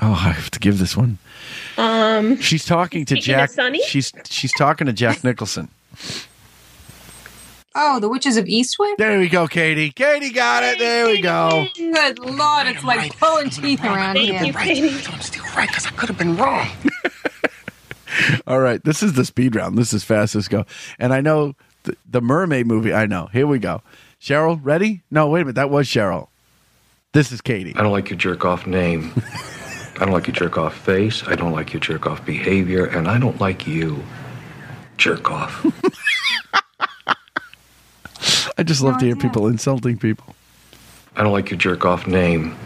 Oh, I have to give this one. She's talking to Jack. She's talking to Jack Nicholson. Oh, The Witches of Eastwick? There we go, Katie. Katie got it. There we go. Good Lord, it's like pulling teeth around here. I'm still right because I could have been wrong. All right, this is the speed round. This is fast as go. And I know the mermaid movie. I know. Here we go. Cheryl, ready? No, wait a minute. That was Cheryl. This is Katie. I don't like your jerk-off name. I don't like your jerk-off face. I don't like your jerk-off behavior. And I don't like you, jerk-off. I just love to hear people insulting people. I don't like your jerk-off name.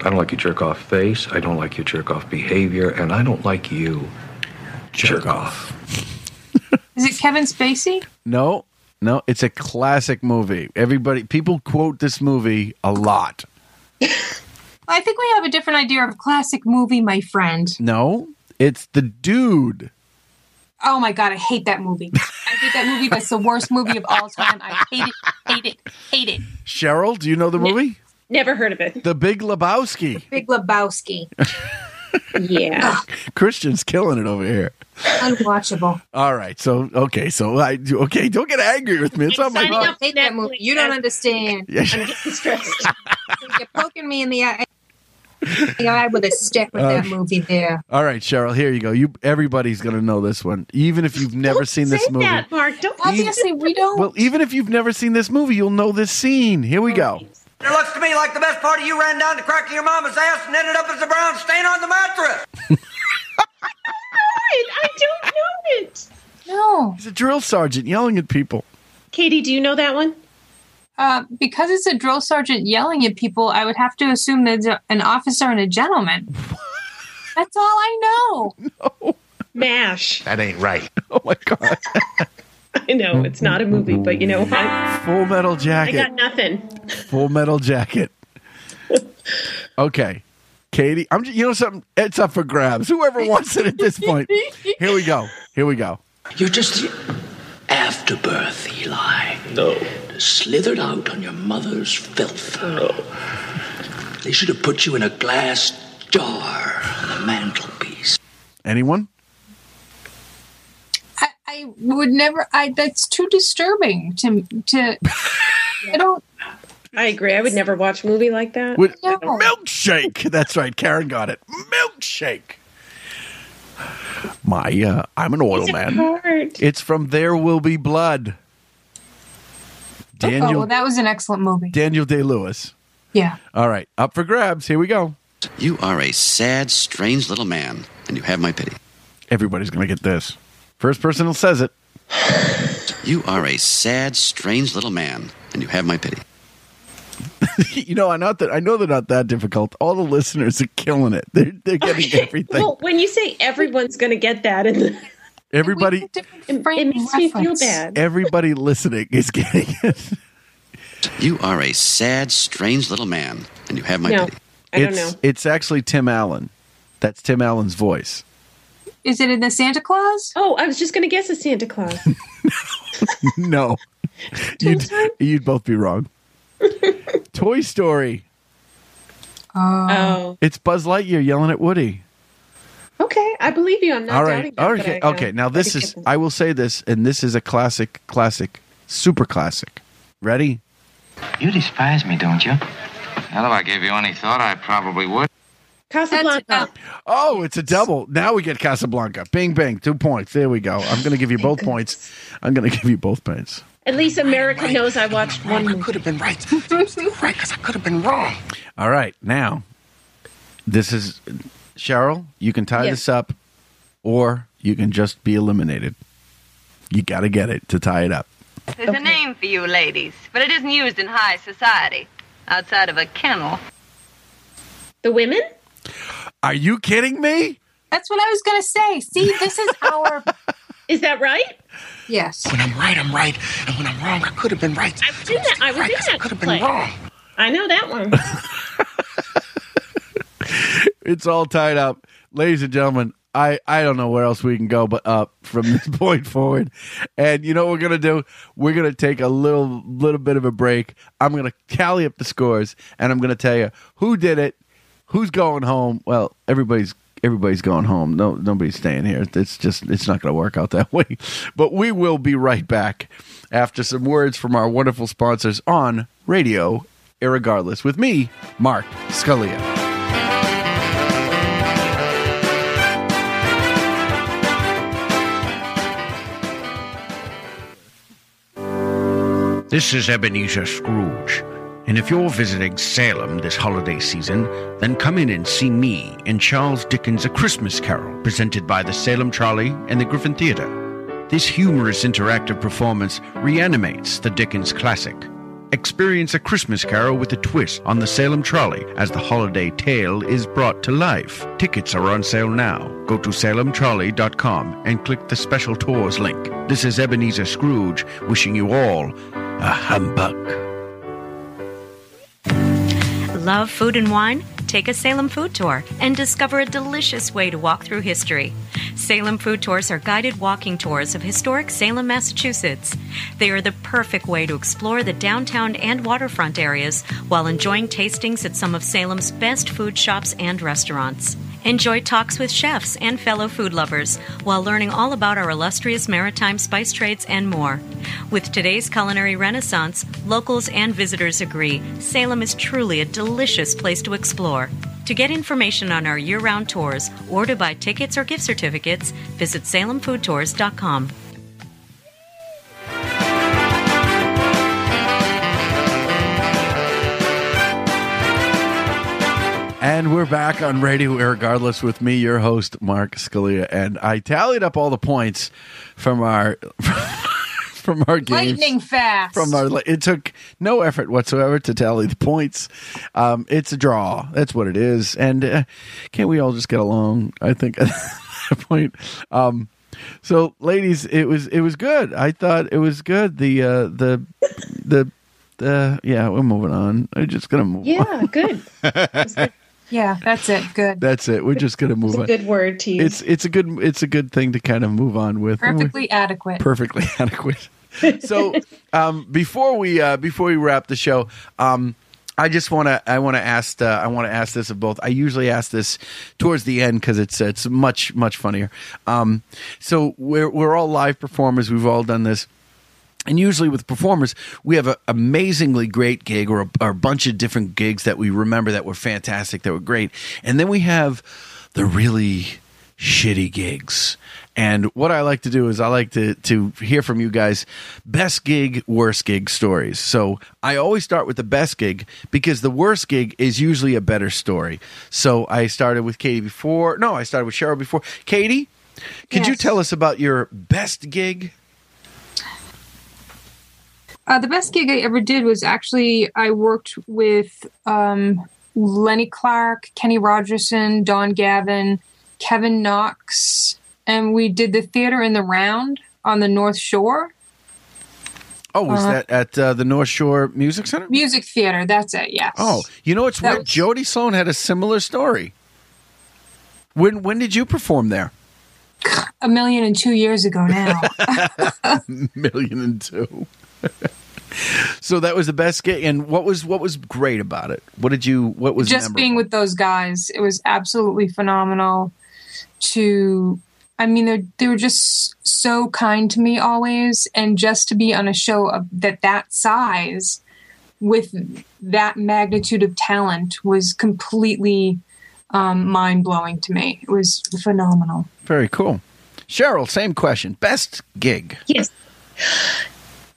I don't like your jerk-off face. I don't like your jerk-off behavior. And I don't like you, jerk-off. Is it Kevin Spacey? No. No, it's a classic movie. People quote this movie a lot. I think we have a different idea of a classic movie, my friend. No, it's The Dude. Oh, my God, I hate that movie. I hate that movie. That's the worst movie of all time. I hate it, hate it, hate it. Cheryl, do you know the movie? Never heard of it. The Big Lebowski. The Big Lebowski. Yeah. Christian's killing it over here. Unwatchable. All right. So, don't get angry with me. It's not my fault. I hate that movie. You don't understand. I'm getting stressed. You're poking me in the eye. The eye with a stick with that movie there. All right, Cheryl, here you go. Everybody's going to know this one, even if you've never seen this movie. Don't say that, Mark. Obviously, we don't. Well, even if you've never seen this movie, you'll know this scene. Here we go. It looks to me like the best part of you ran down the crack of your mama's ass and ended up as a brown stain on the mattress. I don't know it. No. He's a drill sergeant yelling at people. Katie, do you know that one? Because it's a drill sergeant yelling at people, I would have to assume that it's an officer and a gentleman. That's all I know. No. MASH. That ain't right. Oh, my God. I know. It's not a movie, but you know what? Full Metal Jacket. I got nothing. Full Metal Jacket. Okay. Katie, you know something? It's up for grabs. Whoever wants it at this point. Here we go. Here we go. You're just afterbirth, Eli. No. Slithered out on your mother's filth. No. They should have put you in a glass jar on the mantelpiece. Anyone? I would never. That's too disturbing to I don't. I agree. I would never watch a movie like that. No. Milkshake. That's right. Karen got it. Milkshake. I'm an oil man. Hard. It's from There Will Be Blood. Daniel, well, that was an excellent movie. Daniel Day-Lewis. Yeah. All right. Up for grabs. Here we go. You are a sad, strange little man, and you have my pity. Everybody's going to get this. First person who says it. You are a sad, strange little man, and you have my pity. You know, I know they're not that difficult. All the listeners are killing it. They're getting everything. Well, when you say everyone's going to get that in the... Everybody, it makes me feel bad. Everybody listening is getting it. You are a sad, strange little man, and you have my pity. I don't know. It's actually Tim Allen. That's Tim Allen's voice. Is it in the Santa Claus? Oh, I was just going to guess it's Santa Claus. No. You'd both be wrong. Toy Story. Oh. It's Buzz Lightyear yelling at Woody. Okay, I believe you. I'm not doubting that. All right, okay. Now this is, I will say this, and this is a classic, super classic. Ready? You despise me, don't you? Well, if I gave you any thought, I probably would. Casablanca. Oh, it's a double. Now we get Casablanca. Bing, bang, 2 points. There we go. I'm going to give you both points. At least America knows I watched one movie. I could have been right. Right, because I could have been wrong. All right, now, this is... Cheryl, you can tie this up, or you can just be eliminated. You got to get it to tie it up. There's a name for you ladies, but it isn't used in high society, outside of a kennel. The women? Are you kidding me? That's what I was going to say. See, this is our... Is that right? Yes. When I'm right. And when I'm wrong, I could have been right. I could have been wrong. I know that one. It's all tied up. Ladies and gentlemen, I don't know where else we can go but up from this point forward. And you know what we're going to do? We're going to take a little bit of a break. I'm going to tally up the scores, and I'm going to tell you who did it, who's going home. Well, everybody's going home. No, nobody's staying here. It's not going to work out that way. But we will be right back after some words from our wonderful sponsors on Radio Irregardless with me, Mark Scalia. This is Ebenezer Scrooge, and if you're visiting Salem this holiday season, then come in and see me in Charles Dickens' A Christmas Carol, presented by the Salem Trolley and the Griffin Theater. This humorous interactive performance reanimates the Dickens classic. Experience A Christmas Carol with a twist on the Salem Trolley as the holiday tale is brought to life. Tickets are on sale now. Go to salemtrolley.com and click the special tours link. This is Ebenezer Scrooge wishing you all... a humbug. Love food and wine? Take a Salem food tour and discover a delicious way to walk through history. Salem food tours are guided walking tours of historic Salem, Massachusetts. They are the perfect way to explore the downtown and waterfront areas while enjoying tastings at some of Salem's best food shops and restaurants. Enjoy talks with chefs and fellow food lovers while learning all about our illustrious maritime spice trades and more. With today's culinary renaissance, locals and visitors agree Salem is truly a delicious place to explore. To get information on our year-round tours or to buy tickets or gift certificates, visit salemfoodtours.com. And we're back on Radio Irregardless with me, your host, Mark Scalia. And I tallied up all the points from our games. Lightning fast. It took no effort whatsoever to tally the points. It's a draw. That's what it is. And can't we all just get along? I think at that point. So, ladies, it was good. I thought it was good. Yeah, we're moving on. I'm just gonna move. On. Good. Yeah, that's it. Good. That's it. We're just going to move on. It's a good word to use. It's a good thing to kind of move on with. Perfectly adequate. So, before we wrap the show, I want to ask this of both. I usually ask this towards the end because it's much funnier. So we're all live performers. We've all done this. And usually with performers, we have an amazingly great gig or a bunch of different gigs that we remember that were fantastic, that were great. And then we have the really shitty gigs. And what I like to do is I like to hear from you guys best gig, worst gig stories. So I always start with the best gig because the worst gig is usually a better story. So I started with I started with Cheryl before. Katie, could you tell us about your best gig? The best gig I ever did was actually I worked with Lenny Clark, Kenny Rogerson, Don Gavin, Kevin Knox, and we did the Theater in the Round on the North Shore. Oh, was that at the North Shore Music Center? Music Theater, that's it, yes. Oh, you know, it's weird. Jody Sloane had a similar story. When did you perform there? 1,002 years ago now. 1,002. So that was the best gig, and what was great about it? What was just memorable? Being with those guys? It was absolutely phenomenal. They were just so kind to me always, and just to be on a show of that size with that magnitude of talent was completely mind blowing to me. It was phenomenal. Very cool. Cheryl, same question. Best gig? Yes.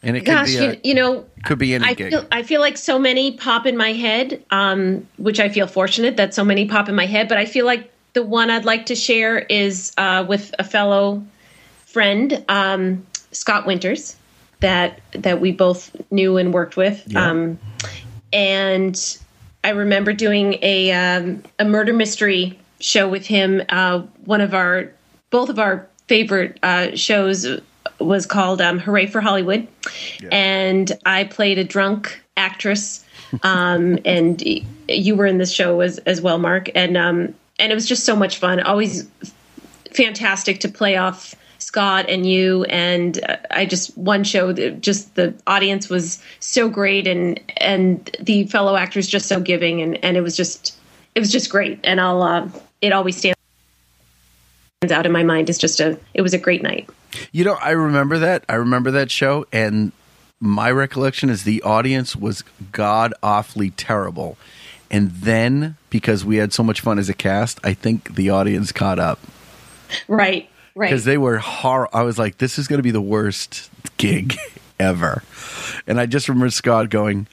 And it could be any gig. I feel like so many pop in my head, which I feel fortunate that so many pop in my head. But I feel like the one I'd like to share is with a fellow friend, Scott Winters, that we both knew and worked with. Yeah. And I remember doing a murder mystery show with him. Both of our favorite shows was called Hooray for Hollywood. Yeah. And I played a drunk actress. And you were in this show as well, Mark. And it was just so much fun. Always fantastic to play off Scott and you. And I just, one show, just the audience was so great and the fellow actors just so giving. And it was just great. And it always stands out in my mind. It was a great night. You know, I remember that. I remember that show. And my recollection is the audience was god awfully terrible. And then because we had so much fun as a cast, I think the audience caught up. Right. Because they were horrible. I was like, this is going to be the worst gig ever. And I just remember Scott going,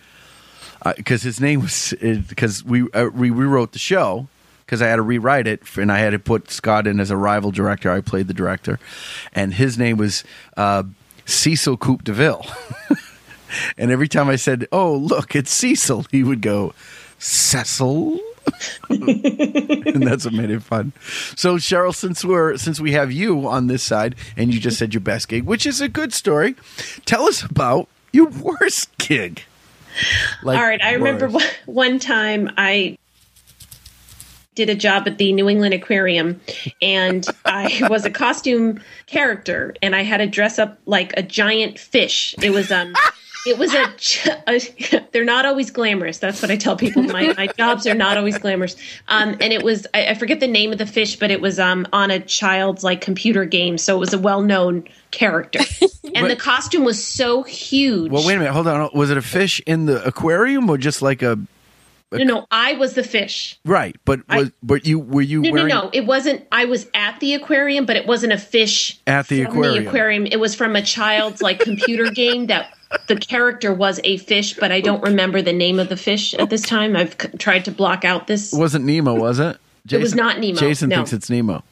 because his name was, because we rewrote the show. Because I had to rewrite it, and I had to put Scott in as a rival director. I played the director, and his name was Cecil Coupe DeVille. And every time I said, "Oh, look, it's Cecil," he would go, "Cecil," and that's what made it fun. So, Cheryl, since we have you on this side, and you just said your best gig, which is a good story, tell us about your worst gig. Like, all right, I remember one time I did a job at the New England Aquarium, and I was a costume character, and I had to dress up like a giant fish. It was they're not always glamorous. That's what I tell people. My jobs are not always glamorous. And it was, I forget the name of the fish, but it was on a child's like computer game. So it was a well-known character. And the costume was so huge. Well, wait a minute. Hold on. Was it a fish in the aquarium or just like a... No, I was the fish. Right, but were you wearing... No, it wasn't... I was at the aquarium, but it wasn't a fish at the aquarium. It was from a child's, like, computer game that the character was a fish, but I don't remember the name of the fish at this time. I've tried to block out this... It wasn't Nemo, was it? Jason, it was not Nemo. Jason thinks it's Nemo.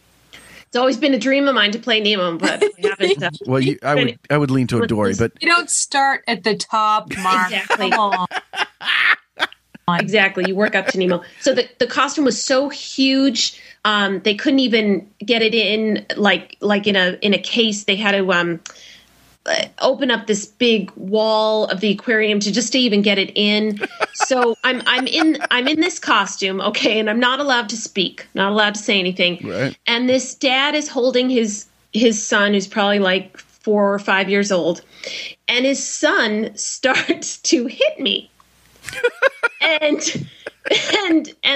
It's always been a dream of mine to play Nemo, but I haven't. Well, I would lean to a Dory, but... You don't start at the top, Mark. Exactly. Exactly. You work up to Nemo. So the costume was so huge, they couldn't even get it in like in a case. They had to open up this big wall of the aquarium to even get it in. So I'm in this costume, okay, and I'm not allowed to speak, not allowed to say anything. Right. And this dad is holding his son, who's probably like 4 or 5 years old, and his son starts to hit me. And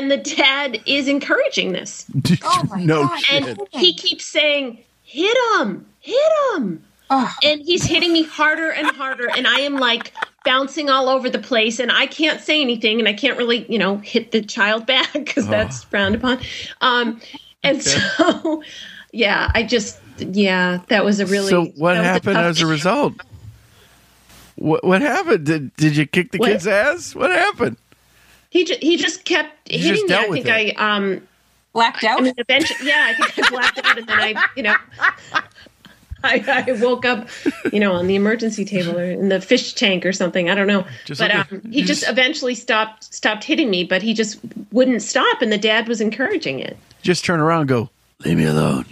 the dad is encouraging this. Oh my God. And he keeps saying, "Hit him, hit him." Oh. And he's hitting me harder and harder. And I am like bouncing all over the place, and I can't say anything, and I can't really, hit the child back because that's frowned upon. That was a really... So what happened as a result? What happened? Did you kick the kid's ass? What happened? He just kept hitting me. I think I blacked out. I mean, eventually, yeah, I think I blacked out, and then I woke up, on the emergency table or in the fish tank or something. I don't know. He just eventually stopped hitting me, but he just wouldn't stop, and the dad was encouraging it. Just turn around and go, "Leave me alone."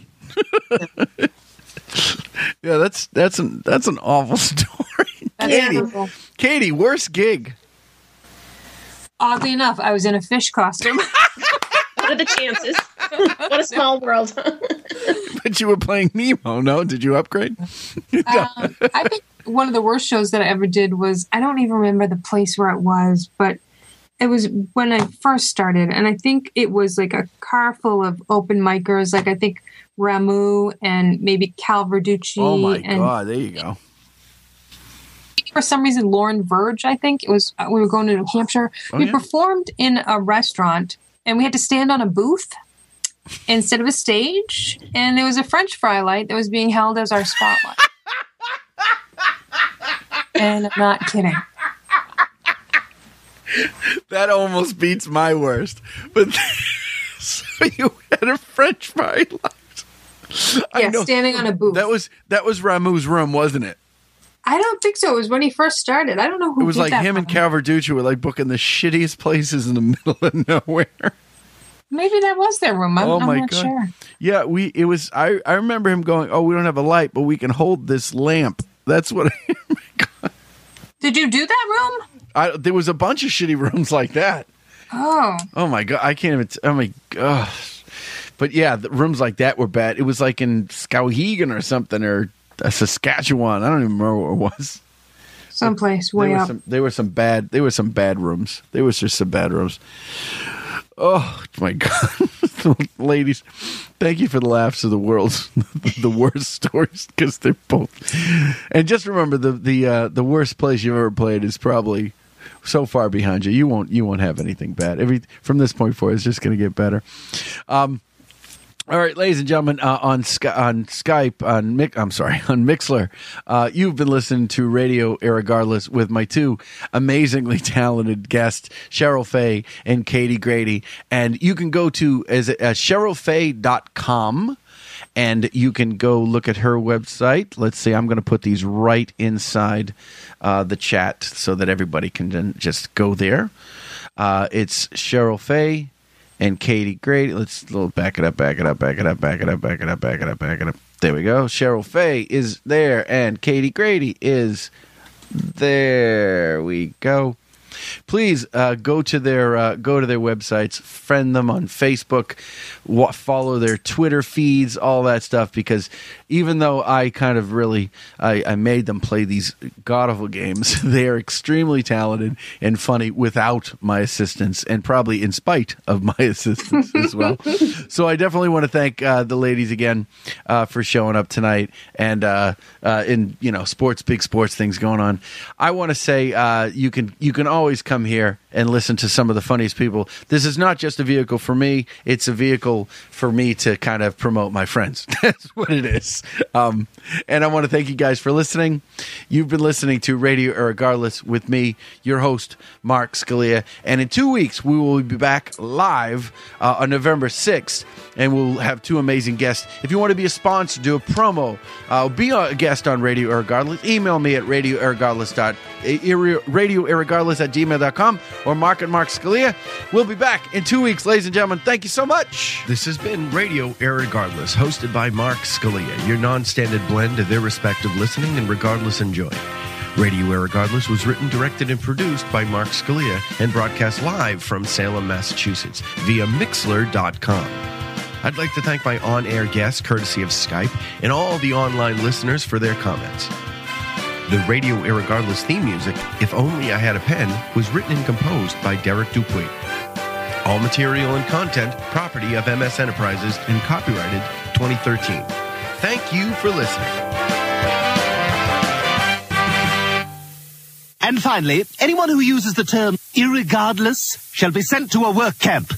Yeah, that's an awful story. Katie, worst gig. Oddly enough, I was in a fish costume. What are the chances? What a small world. But you were playing Nemo, no? Did you upgrade? I think one of the worst shows that I ever did was, I don't even remember the place where it was, but it was when I first started. And I think it was like a car full of open micers. Like I think Ramu and maybe Cal Verducci. Oh my God, there you go. For some reason, Lauren Verge, I think it was, we were going to New Hampshire. We performed in a restaurant, and we had to stand on a booth instead of a stage. And there was a French fry light that was being held as our spotlight. And I'm not kidding. That almost beats my worst. But so you had a French fry light. Yeah, standing on a booth. That was Ramu's room, wasn't it? I don't think so. It was when he first started. I don't know who. It was like him and Cal Verducci were like booking the shittiest places in the middle of nowhere. Maybe that was their room. I'm not sure. Yeah, it was. I remember him going, "Oh, we don't have a light, but we can hold this lamp." That's what. Did you do that room? There was a bunch of shitty rooms like that. Oh my God! I can't even. Oh my gosh! But yeah, the rooms like that were bad. It was like in Skowhegan or something, or Saskatchewan. I don't even remember where it was. Someplace way up. There were some bad rooms. There was just some bad rooms. Oh my God, ladies! Thank you for the laughs of the world's the worst stories, because they're both. And just remember, the worst place you've ever played is probably so far behind you. You won't have anything bad. From this point forward, it's just going to get better. All right, ladies and gentlemen, on Skype, on Mixlr, you've been listening to Radio Irregardless with my two amazingly talented guests, Cheryl Faye and Katie Grady. And you can go to CherylFaye.com, and you can go look at her website. Let's see, I'm going to put these right inside the chat so that everybody can then just go there. It's Cheryl Faye and Katie Grady. Let's back it up. There we go. Cheryl Faye is there, and Katie Grady is there. We go. Please go to their websites, friend them on Facebook, follow their Twitter feeds, all that stuff. Because even though I kind of really I made them play these god awful games, they are extremely talented and funny without my assistance, and probably in spite of my assistance as well. So I definitely want to thank the ladies again for showing up tonight, and in big sports things going on. I want to say you can always come here and listen to some of the funniest people. This is not just a vehicle for me. It's a vehicle for me to kind of promote my friends. That's what it is. And I want to thank you guys for listening. You've been listening to Radio Irregardless with me, your host, Mark Scalia. And in 2 weeks, we will be back live on November 6th, and we'll have two amazing guests. If you want to be a sponsor, do a promo, be a guest on Radio Irregardless, email me at radioirregardless@gmail.com or Mark and Mark Scalia. We'll be back in 2 weeks, ladies and gentlemen. Thank you so much. This has been Radio Irregardless, hosted by Mark Scalia, your non-standard blend of irrespective listening and regardless enjoy. Radio Irregardless was written, directed, and produced by Mark Scalia and broadcast live from Salem, Massachusetts via Mixlr.com. I'd like to thank my on-air guests, courtesy of Skype, and all the online listeners for their comments. The Radio Irregardless theme music, If Only I Had a Pen, was written and composed by Derek Dupuy. All material and content, property of MS Enterprises and copyrighted 2013. Thank you for listening. And finally, anyone who uses the term irregardless shall be sent to a work camp.